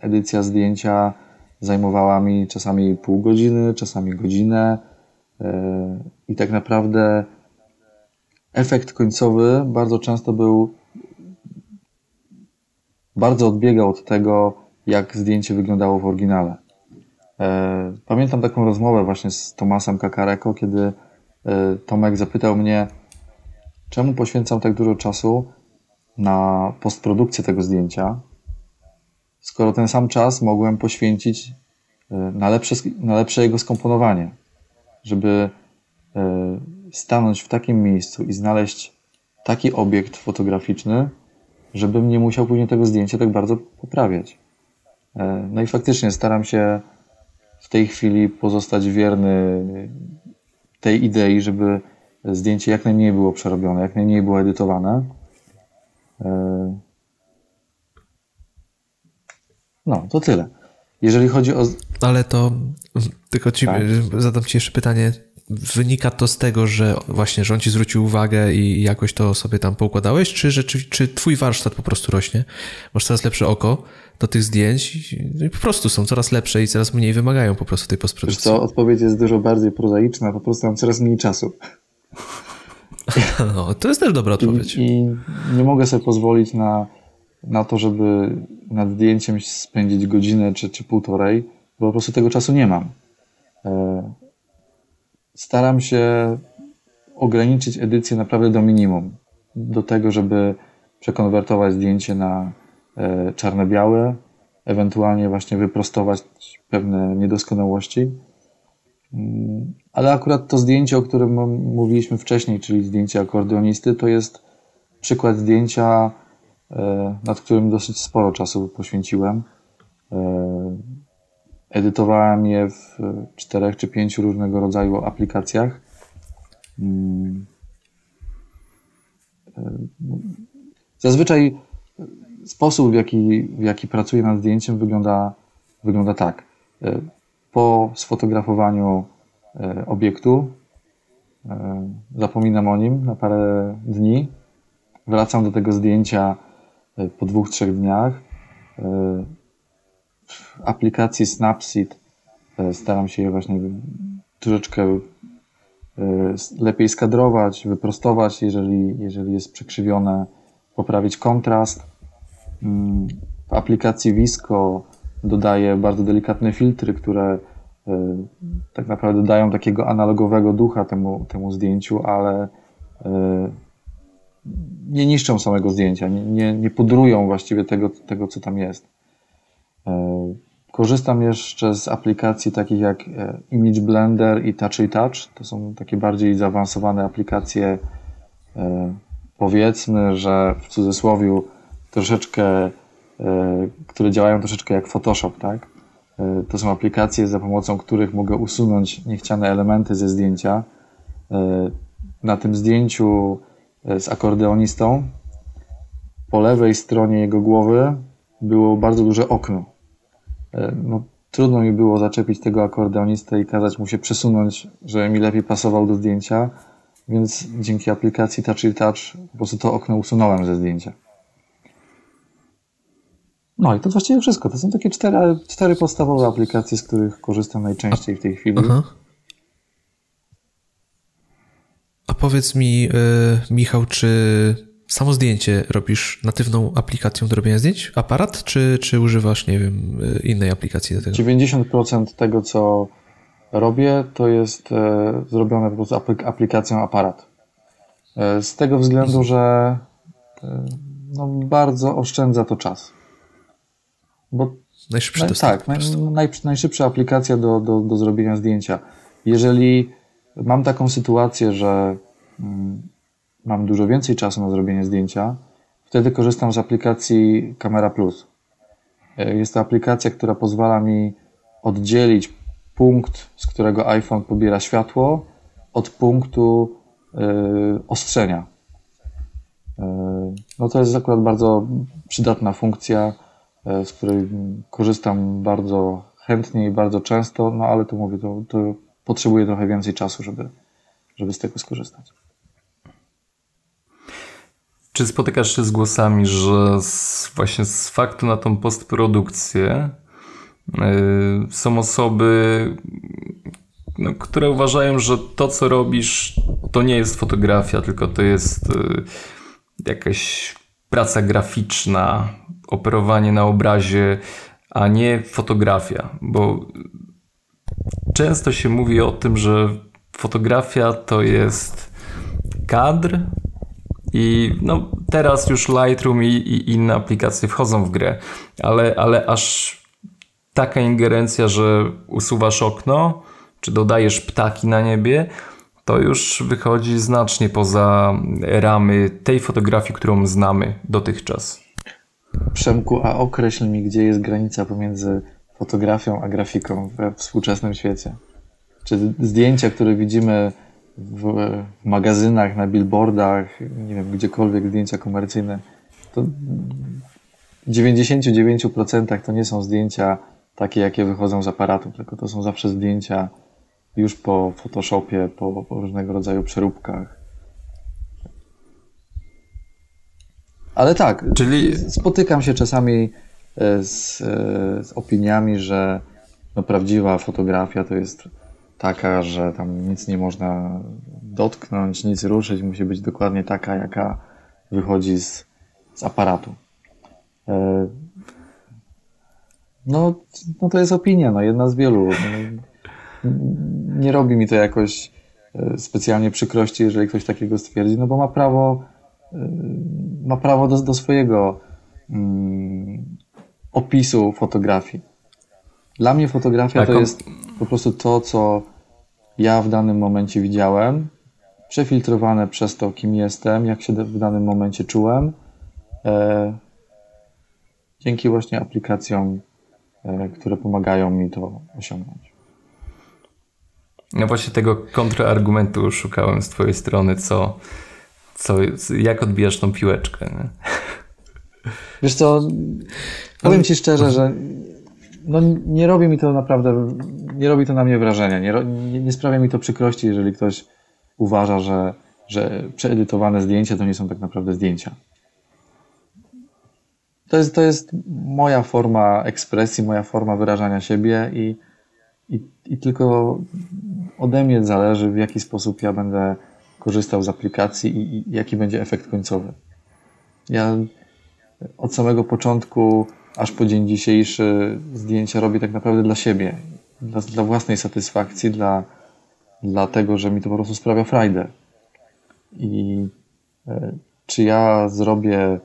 edycja zdjęcia zajmowała mi czasami pół godziny, czasami godzinę i tak naprawdę efekt końcowy bardzo często był bardzo odbiegał od tego, jak zdjęcie wyglądało w oryginale. Pamiętam taką rozmowę właśnie z Tomaszem Kareko, kiedy Tomek zapytał mnie, czemu poświęcam tak dużo czasu na postprodukcję tego zdjęcia, skoro ten sam czas mogłem poświęcić na lepsze, na lepsze jego skomponowanie, żeby stanąć w takim miejscu i znaleźć taki obiekt fotograficzny, żebym nie musiał później tego zdjęcia tak bardzo poprawiać. No i faktycznie staram się w tej chwili pozostać wierny tej idei, żeby zdjęcie jak najmniej było przerobione, jak najmniej było edytowane. No, to tyle. Jeżeli chodzi o... Ale to tylko ci, tak? Zadam ci jeszcze pytanie. Wynika to z tego, że właśnie, że on ci zwrócił uwagę i jakoś to sobie tam poukładałeś, czy rzeczywiście, czy twój warsztat po prostu rośnie? Masz coraz lepsze oko do tych zdjęć i po prostu są coraz lepsze i coraz mniej wymagają po prostu tej postprodukcji. Wiesz co, odpowiedź jest dużo bardziej prozaiczna, po prostu mam coraz mniej czasu. No, to jest też dobra odpowiedź. I, i nie mogę sobie pozwolić na, na to, żeby nad zdjęciem spędzić godzinę czy, czy półtorej, bo po prostu tego czasu nie mam. Staram się ograniczyć edycję naprawdę do minimum. Do tego, żeby przekonwertować zdjęcie na czarno-białe, ewentualnie właśnie wyprostować pewne niedoskonałości. Ale akurat to zdjęcie, o którym mówiliśmy wcześniej, czyli zdjęcie akordeonisty, to jest przykład zdjęcia, nad którym dosyć sporo czasu poświęciłem. Edytowałem je w czterech czy pięciu różnego rodzaju aplikacjach. Zazwyczaj sposób, w jaki, w jaki pracuję nad zdjęciem, wygląda, wygląda tak. Po sfotografowaniu obiektu zapominam o nim na parę dni. Wracam do tego zdjęcia po dwóch, trzech dniach. W aplikacji Snapseed staram się je właśnie troszeczkę lepiej skadrować, wyprostować, jeżeli, jeżeli jest przekrzywione, poprawić kontrast. W aplikacji V S C O dodaję bardzo delikatne filtry, które tak naprawdę dają takiego analogowego ducha temu, temu zdjęciu, ale nie niszczą samego zdjęcia, nie, nie, nie pudrują właściwie tego, tego, co tam jest. Korzystam jeszcze z aplikacji takich jak Image Blender i TouchRetouch. To są takie bardziej zaawansowane aplikacje, powiedzmy, że w cudzysłowie troszeczkę które działają troszeczkę jak Photoshop, tak? To są aplikacje, za pomocą których mogę usunąć niechciane elementy ze zdjęcia. Na tym zdjęciu z akordeonistą po lewej stronie jego głowy było bardzo duże okno. No, trudno mi było zaczepić tego akordeonistę i kazać mu się przesunąć, żeby mi lepiej pasował do zdjęcia, więc dzięki aplikacji TouchRetouch po prostu to okno usunąłem ze zdjęcia. No i to właściwie wszystko. To są takie cztery, cztery podstawowe aplikacje, z których korzystam najczęściej w tej chwili. Aha. A powiedz mi, yy, Michał, czy samo zdjęcie robisz natywną aplikacją do robienia zdjęć? Aparat? Czy, czy używasz, nie wiem, innej aplikacji do tego? dziewięćdziesiąt procent tego, co robię, to jest e, zrobione po prostu aplikacją aparat. E, z tego względu, że e, no, bardzo oszczędza to czas. Bo, najszybszy naj, tak, naj, naj, najszybsza aplikacja do, do, do zrobienia zdjęcia. Jeżeli mam taką sytuację, że mm, mam dużo więcej czasu na zrobienie zdjęcia, wtedy korzystam z aplikacji Camera Plus. Jest to aplikacja, która pozwala mi oddzielić punkt, z którego iPhone pobiera światło, od punktu y, ostrzenia. Y, no to jest akurat bardzo przydatna funkcja, y, z której korzystam bardzo chętnie i bardzo często, no ale to mówię, to, to potrzebuję trochę więcej czasu, żeby, żeby z tego skorzystać. Czy spotykasz się z głosami, że z, właśnie z faktu na tą postprodukcję yy, są osoby, no, które uważają, że to, co robisz, to nie jest fotografia, tylko to jest yy, jakaś praca graficzna, operowanie na obrazie, a nie fotografia, bo często się mówi o tym, że fotografia to jest kadr, i no, teraz już Lightroom i, i inne aplikacje wchodzą w grę, ale, ale aż taka ingerencja, że usuwasz okno, czy dodajesz ptaki na niebie, to już wychodzi znacznie poza ramy tej fotografii, którą znamy dotychczas. Przemku, a określ mi, gdzie jest granica pomiędzy fotografią a grafiką we współczesnym świecie? Czy zdjęcia, które widzimy w magazynach, na billboardach, nie wiem, gdziekolwiek zdjęcia komercyjne, to w dziewięćdziesiąt dziewięć procent to nie są zdjęcia takie, jakie wychodzą z aparatu, tylko to są zawsze zdjęcia już po Photoshopie, po, po różnego rodzaju przeróbkach. Ale tak, czyli spotykam się czasami z, z opiniami, że no, prawdziwa fotografia to jest taka, że tam nic nie można dotknąć, nic ruszyć, musi być dokładnie taka, jaka wychodzi z, z aparatu. No, no to jest opinia, no, jedna z wielu. Nie robi mi to jakoś specjalnie przykrości, jeżeli ktoś takiego stwierdzi, no bo ma prawo, ma prawo do, do swojego mm, opisu fotografii. Dla mnie fotografia tak, to jest po prostu to, co ja w danym momencie widziałem, przefiltrowane przez to, kim jestem, jak się w danym momencie czułem, e, dzięki właśnie aplikacjom, e, które pomagają mi to osiągnąć. No właśnie tego kontrargumentu szukałem z twojej strony, co, co jak odbijasz tą piłeczkę. Nie? Wiesz co, powiem ci szczerze, że no nie robi mi to naprawdę, nie robi to na mnie wrażenia, nie, nie, nie sprawia mi to przykrości, jeżeli ktoś uważa, że, że przeedytowane zdjęcia to nie są tak naprawdę zdjęcia. To jest, to jest moja forma ekspresji, moja forma wyrażania siebie i, i, i tylko ode mnie zależy, w jaki sposób ja będę korzystał z aplikacji i, i jaki będzie efekt końcowy. Ja od samego początku aż po dzień dzisiejszy zdjęcia robię tak naprawdę dla siebie, dla, dla własnej satysfakcji, dla, dla tego, że mi to po prostu sprawia frajdę. I e, czy ja zrobię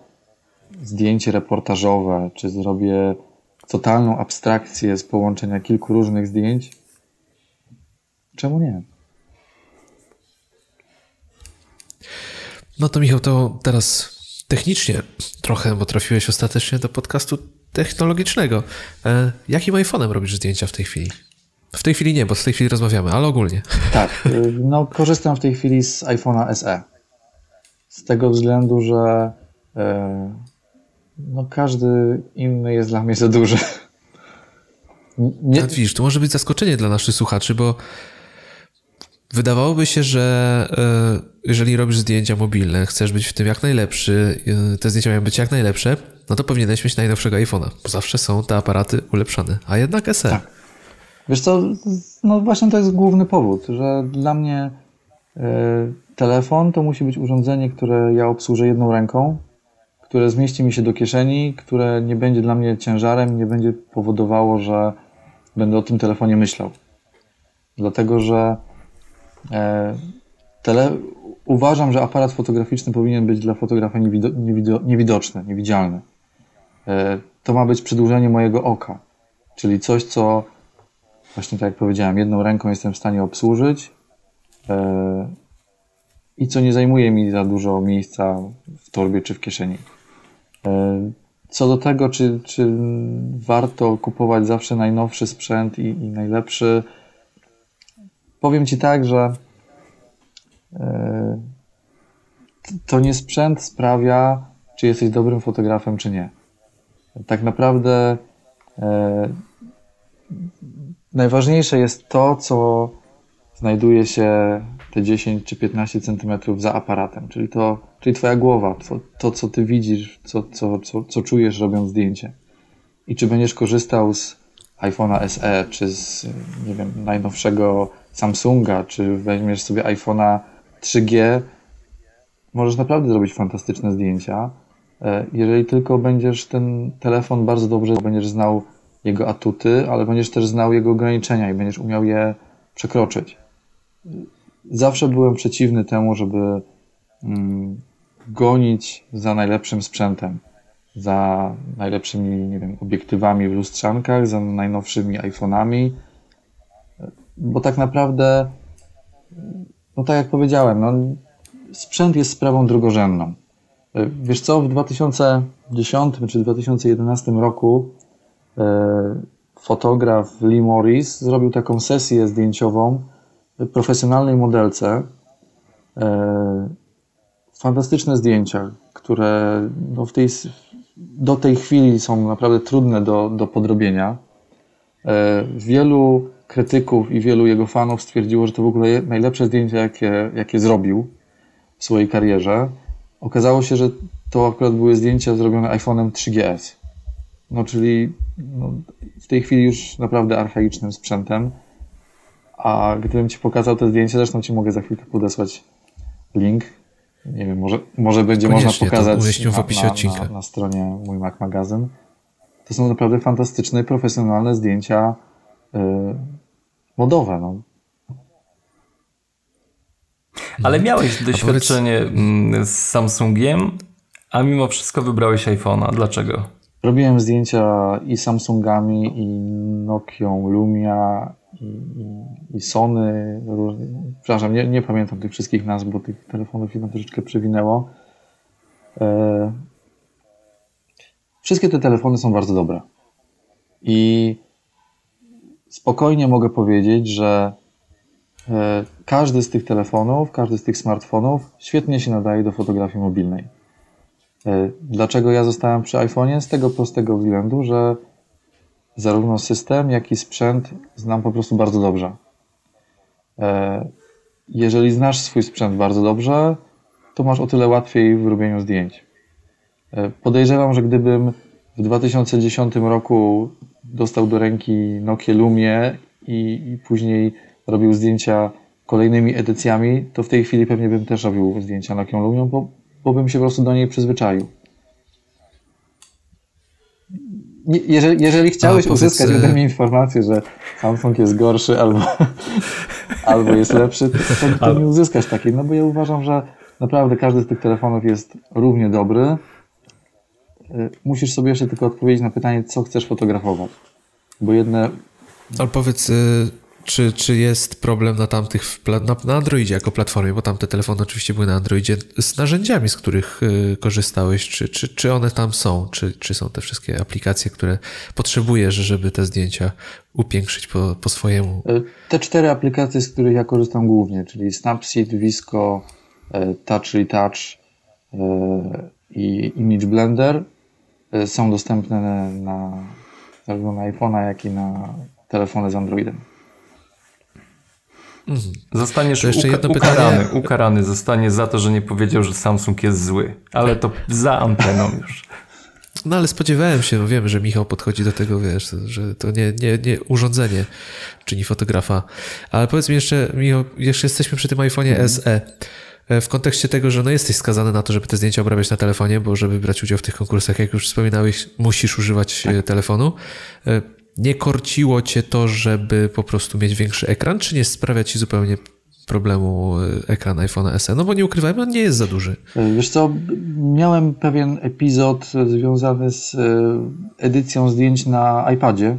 zdjęcie reportażowe, czy zrobię totalną abstrakcję z połączenia kilku różnych zdjęć? Czemu nie? No to Michał, to teraz technicznie trochę, bo trafiłeś ostatecznie do podcastu technologicznego. Jakim iPhone'em robisz zdjęcia w tej chwili? W tej chwili nie, bo w tej chwili rozmawiamy, ale ogólnie. Tak, no korzystam w tej chwili z iPhone'a S E. Z tego względu, że no każdy inny jest dla mnie za duży. Nie... Tak, widzisz, to może być zaskoczenie dla naszych słuchaczy, bo wydawałoby się, że jeżeli robisz zdjęcia mobilne, chcesz być w tym jak najlepszy, te zdjęcia mają być jak najlepsze, no to powinieneś mieć najnowszego iPhone'a, bo zawsze są te aparaty ulepszane, a jednak S E. Tak. Wiesz co, no właśnie to jest główny powód, że dla mnie y, telefon to musi być urządzenie, które ja obsłużę jedną ręką, które zmieści mi się do kieszeni, które nie będzie dla mnie ciężarem, nie będzie powodowało, że będę o tym telefonie myślał. Dlatego, że y, tele... uważam, że aparat fotograficzny powinien być dla fotografa niewido... niewido... niewidoczny, niewidzialny. Y, to ma być przedłużenie mojego oka, czyli coś, co właśnie tak jak powiedziałem, jedną ręką jestem w stanie obsłużyć yy, i co nie zajmuje mi za dużo miejsca w torbie czy w kieszeni. Yy, co do tego, czy, czy warto kupować zawsze najnowszy sprzęt i, i najlepszy, powiem Ci tak, że yy, to nie sprzęt sprawia, czy jesteś dobrym fotografem, czy nie. Tak naprawdę yy, najważniejsze jest to, co znajduje się te dziesięć czy piętnaście centymetrów za aparatem, czyli, to, czyli twoja głowa, to, to co ty widzisz, co, co, co, co czujesz robiąc zdjęcie. I czy będziesz korzystał z iPhone'a S E, czy z nie wiem, najnowszego Samsunga, czy weźmiesz sobie iPhone'a trzy G, możesz naprawdę zrobić fantastyczne zdjęcia, jeżeli tylko będziesz ten telefon bardzo dobrze, będziesz znał jego atuty, ale będziesz też znał jego ograniczenia i będziesz umiał je przekroczyć. Zawsze byłem przeciwny temu, żeby mm, gonić za najlepszym sprzętem, za najlepszymi, nie wiem, obiektywami w lustrzankach, za najnowszymi iPhone'ami, bo tak naprawdę, no tak jak powiedziałem, no, sprzęt jest sprawą drugorzędną. Wiesz co, w dwa tysiące dziesiątym czy dwa tysiące jedenastym roku fotograf Lee Morris zrobił taką sesję zdjęciową profesjonalnej modelce. Fantastyczne zdjęcia, które no w tej, do tej chwili są naprawdę trudne do, do podrobienia. Wielu krytyków i wielu jego fanów stwierdziło, że to w ogóle najlepsze zdjęcia, jakie, jakie zrobił w swojej karierze. Okazało się, że to akurat były zdjęcia zrobione iPhone'em trzy G S. No czyli no, w tej chwili już naprawdę archaicznym sprzętem, a gdybym Ci pokazał te zdjęcia, zresztą Ci mogę za chwilkę podesłać link, nie wiem, może, może będzie koniecznie można pokazać na, na, na, na stronie Mój Mac Magazyn. To są naprawdę fantastyczne, profesjonalne zdjęcia yy, modowe, no. Ale miałeś doświadczenie powiedz... z Samsungiem, a mimo wszystko wybrałeś iPhone'a. Dlaczego? Robiłem zdjęcia i Samsungami, i Nokią, Lumia, i, i Sony. Różne. Przepraszam, nie, nie pamiętam tych wszystkich nazw, bo tych telefonów się tam troszeczkę przewinęło. E... Wszystkie te telefony są bardzo dobre. I spokojnie mogę powiedzieć, że e, każdy z tych telefonów, każdy z tych smartfonów świetnie się nadaje do fotografii mobilnej. Dlaczego ja zostałem przy iPhone'ie? Z tego prostego względu, że zarówno system, jak i sprzęt znam po prostu bardzo dobrze. Jeżeli znasz swój sprzęt bardzo dobrze, to masz o tyle łatwiej w robieniu zdjęć. Podejrzewam, że gdybym w dwa tysiące dziesiątym roku dostał do ręki Nokię Lumię i, i później robił zdjęcia kolejnymi edycjami, to w tej chwili pewnie bym też robił zdjęcia Nokią Lumią, bo bo bym się po prostu do niej przyzwyczaił. Jeżeli, jeżeli chciałeś A, uzyskać powiedz... ode mnie informację, że Samsung jest gorszy albo, albo jest lepszy, to, to, to nie uzyskasz takiej, no bo ja uważam, że naprawdę każdy z tych telefonów jest równie dobry. Musisz sobie jeszcze tylko odpowiedzieć na pytanie, co chcesz fotografować. Bo jedne... Ale powiedz, Czy, czy jest problem na tamtych, na, na Androidzie jako platformie, bo tamte telefony oczywiście były na Androidzie, z narzędziami, z których y, korzystałeś, czy, czy, czy one tam są, czy, czy są te wszystkie aplikacje, które potrzebujesz, żeby te zdjęcia upiększyć po, po swojemu? Te cztery aplikacje, z których ja korzystam głównie, czyli Snapseed, V S C O, TouchRetouch y, i Image Blender, y, są dostępne na, na zarówno na iPhone'a, jak i na telefony z Androidem. Zostaniesz jeszcze uka- jedno ukarany, ukarany zostanie za to, że nie powiedział, że Samsung jest zły, ale to za anteną już. No ale spodziewałem się, no wiem, że Michał podchodzi do tego, wiesz, że to nie, nie, nie urządzenie czyni fotografa. Ale powiedz mi jeszcze, Michał, jeszcze jesteśmy przy tym iPhone'ie mhm. S E. W kontekście tego, że no jesteś skazany na to, żeby te zdjęcia obrabiać na telefonie, bo żeby brać udział w tych konkursach, jak już wspominałeś, musisz używać tak. telefonu. Nie korciło cię to, żeby po prostu mieć większy ekran, czy nie sprawia ci zupełnie problemu ekran iPhone'a S E? No bo nie ukrywajmy, on nie jest za duży. Wiesz co, miałem pewien epizod związany z edycją zdjęć na iPadzie,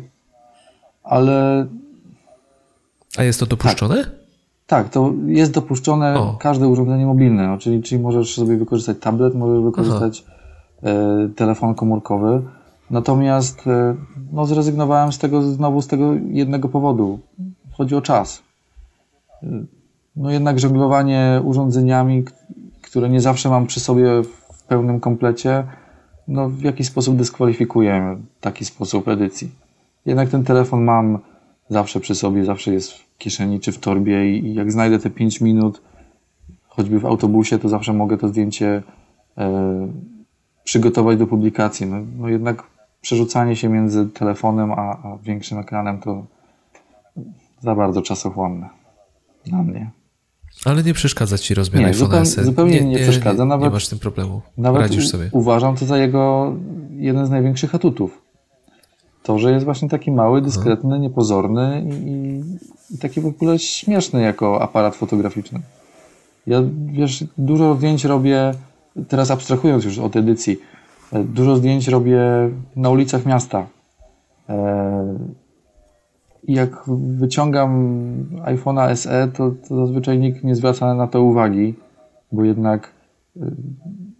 ale... A jest to dopuszczone? Tak, tak to jest dopuszczone o. każde urządzenie mobilne, czyli, czyli możesz sobie wykorzystać tablet, możesz wykorzystać Aha. telefon komórkowy. Natomiast no, zrezygnowałem z tego znowu z tego jednego powodu. Chodzi o czas. No jednak żeglowanie urządzeniami, które nie zawsze mam przy sobie w pełnym komplecie, no w jakiś sposób dyskwalifikuję taki sposób edycji. Jednak ten telefon mam zawsze przy sobie, zawsze jest w kieszeni czy w torbie i jak znajdę te pięć minut, choćby w autobusie, to zawsze mogę to zdjęcie yy, przygotować do publikacji. No, no jednak przerzucanie się między telefonem a, a większym ekranem to za bardzo czasochłonne dla mnie. Ale nie przeszkadza ci rozmiar iPhone'a S E? Zupełnie nie, nie przeszkadza. Nawet, nie masz z tym problemu. Nawet radzisz sobie. Uważam to za jego jeden z największych atutów. To, że jest właśnie taki mały, dyskretny, hmm. niepozorny i, i taki w ogóle śmieszny jako aparat fotograficzny. Ja, wiesz, dużo zdjęć robię. Teraz abstrahując już od edycji, dużo zdjęć robię na ulicach miasta. I jak wyciągam iPhone'a S E, to, to zazwyczaj nikt nie zwraca na to uwagi, bo jednak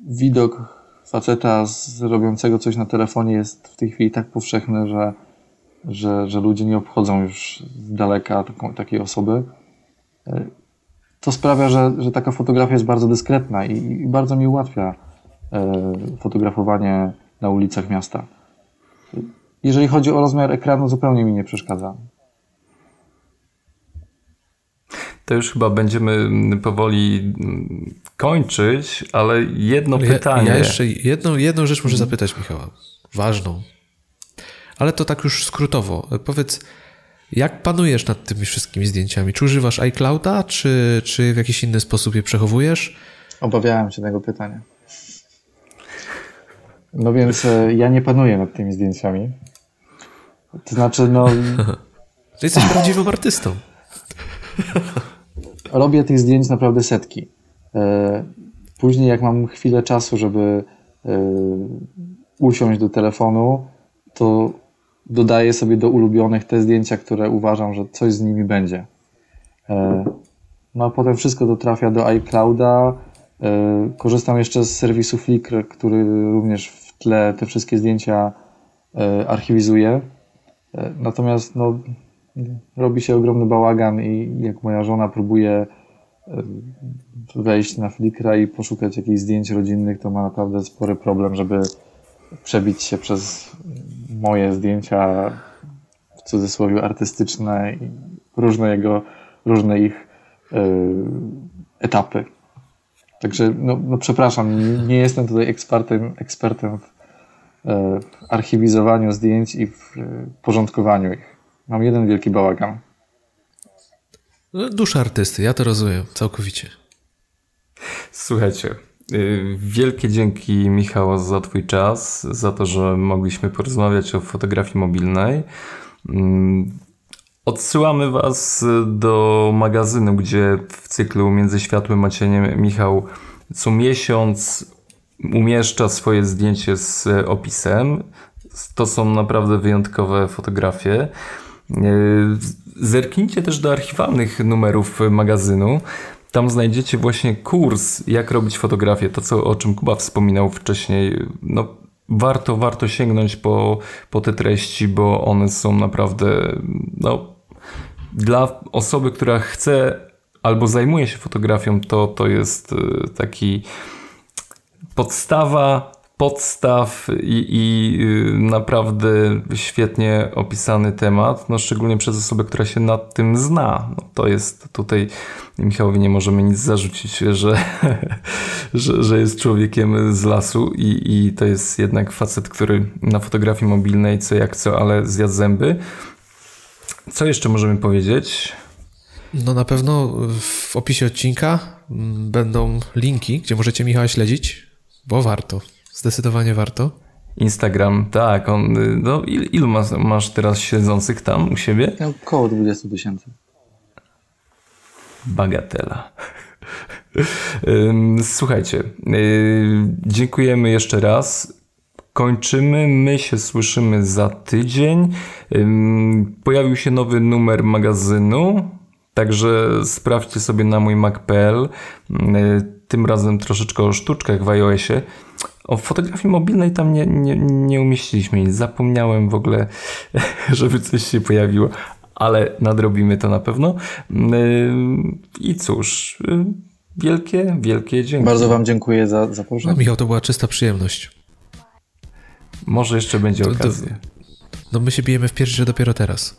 widok faceta z robiącego coś na telefonie jest w tej chwili tak powszechny, że, że, że ludzie nie obchodzą już z daleka taką, takiej osoby. To sprawia, że, że taka fotografia jest bardzo dyskretna i, i bardzo mi ułatwia e, fotografowanie na ulicach miasta. Jeżeli chodzi o rozmiar ekranu, zupełnie mi nie przeszkadza. To już chyba będziemy powoli kończyć, ale jedno ja, pytanie. Ja jeszcze jedną, jedną rzecz muszę zapytać Michała, ważną. Ale to tak już skrótowo. Powiedz... Jak panujesz nad tymi wszystkimi zdjęciami? Czy używasz iClouda, czy, czy w jakiś inny sposób je przechowujesz? Obawiałem się tego pytania. No więc ja nie panuję nad tymi zdjęciami. To znaczy, no... Ty jesteś prawdziwym artystą. Robię tych zdjęć naprawdę setki. Później jak mam chwilę czasu, żeby usiąść do telefonu, to... dodaję sobie do ulubionych te zdjęcia, które uważam, że coś z nimi będzie. No a potem wszystko to trafia do iClouda. Korzystam jeszcze z serwisu Flickr, który również w tle te wszystkie zdjęcia archiwizuje. Natomiast no, robi się ogromny bałagan i jak moja żona próbuje wejść na Flickra i poszukać jakichś zdjęć rodzinnych, to ma naprawdę spory problem, żeby przebić się przez moje zdjęcia, w cudzysłowie artystyczne, i różne, jego, różne ich yy, etapy. Także no, no przepraszam, nie jestem tutaj ekspertem, ekspertem w, yy, w archiwizowaniu zdjęć i w yy, porządkowaniu ich. Mam jeden wielki bałagan. Dusza artysty, ja to rozumiem całkowicie. Słuchajcie. Wielkie dzięki, Michał, za twój czas, za to, że mogliśmy porozmawiać o fotografii mobilnej. Odsyłamy was do magazynu, gdzie w cyklu Między Światłem a Cieniem Michał co miesiąc umieszcza swoje zdjęcie z opisem. To są naprawdę wyjątkowe fotografie. Zerknijcie też do archiwalnych numerów magazynu. Tam znajdziecie właśnie kurs, jak robić fotografię. To, co, o czym Kuba wspominał wcześniej. No, warto, warto sięgnąć po, po te treści, bo one są naprawdę... No, dla osoby, która chce albo zajmuje się fotografią, to, to jest taki podstawa podstaw i, i naprawdę świetnie opisany temat, no szczególnie przez osobę, która się nad tym zna. No to jest tutaj, Michałowi nie możemy nic zarzucić, że, że, że jest człowiekiem z lasu i, i to jest jednak facet, który na fotografii mobilnej co jak co, ale zjadł zęby. Co jeszcze możemy powiedzieć? No na pewno w opisie odcinka będą linki, gdzie możecie Michała śledzić, bo warto. Zdecydowanie warto. Instagram, tak. On, no, il, ilu masz, masz teraz śledzących tam u siebie? Ja około dwadzieścia tysięcy. Bagatela. Słuchajcie, dziękujemy jeszcze raz. Kończymy, my się słyszymy za tydzień. Pojawił się nowy numer magazynu, także sprawdźcie sobie na mój mac kropka p l. Tym razem troszeczkę o sztuczkach w iOSie. O fotografii mobilnej tam nie, nie, nie umieściliśmy nic. Zapomniałem w ogóle, żeby coś się pojawiło, ale nadrobimy to na pewno. I cóż, wielkie, wielkie dzięki. Bardzo wam dziękuję za zaproszenie. No, Michał, to była czysta przyjemność. Może jeszcze będzie to, okazja. To, no my się bijemy w pierś, że dopiero teraz.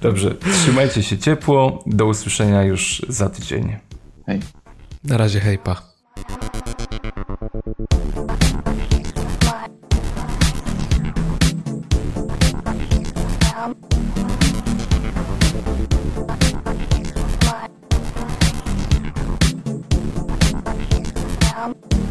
Dobrze, trzymajcie się ciepło. Do usłyszenia już za tydzień. Hej. Na razie, hej, pa. What?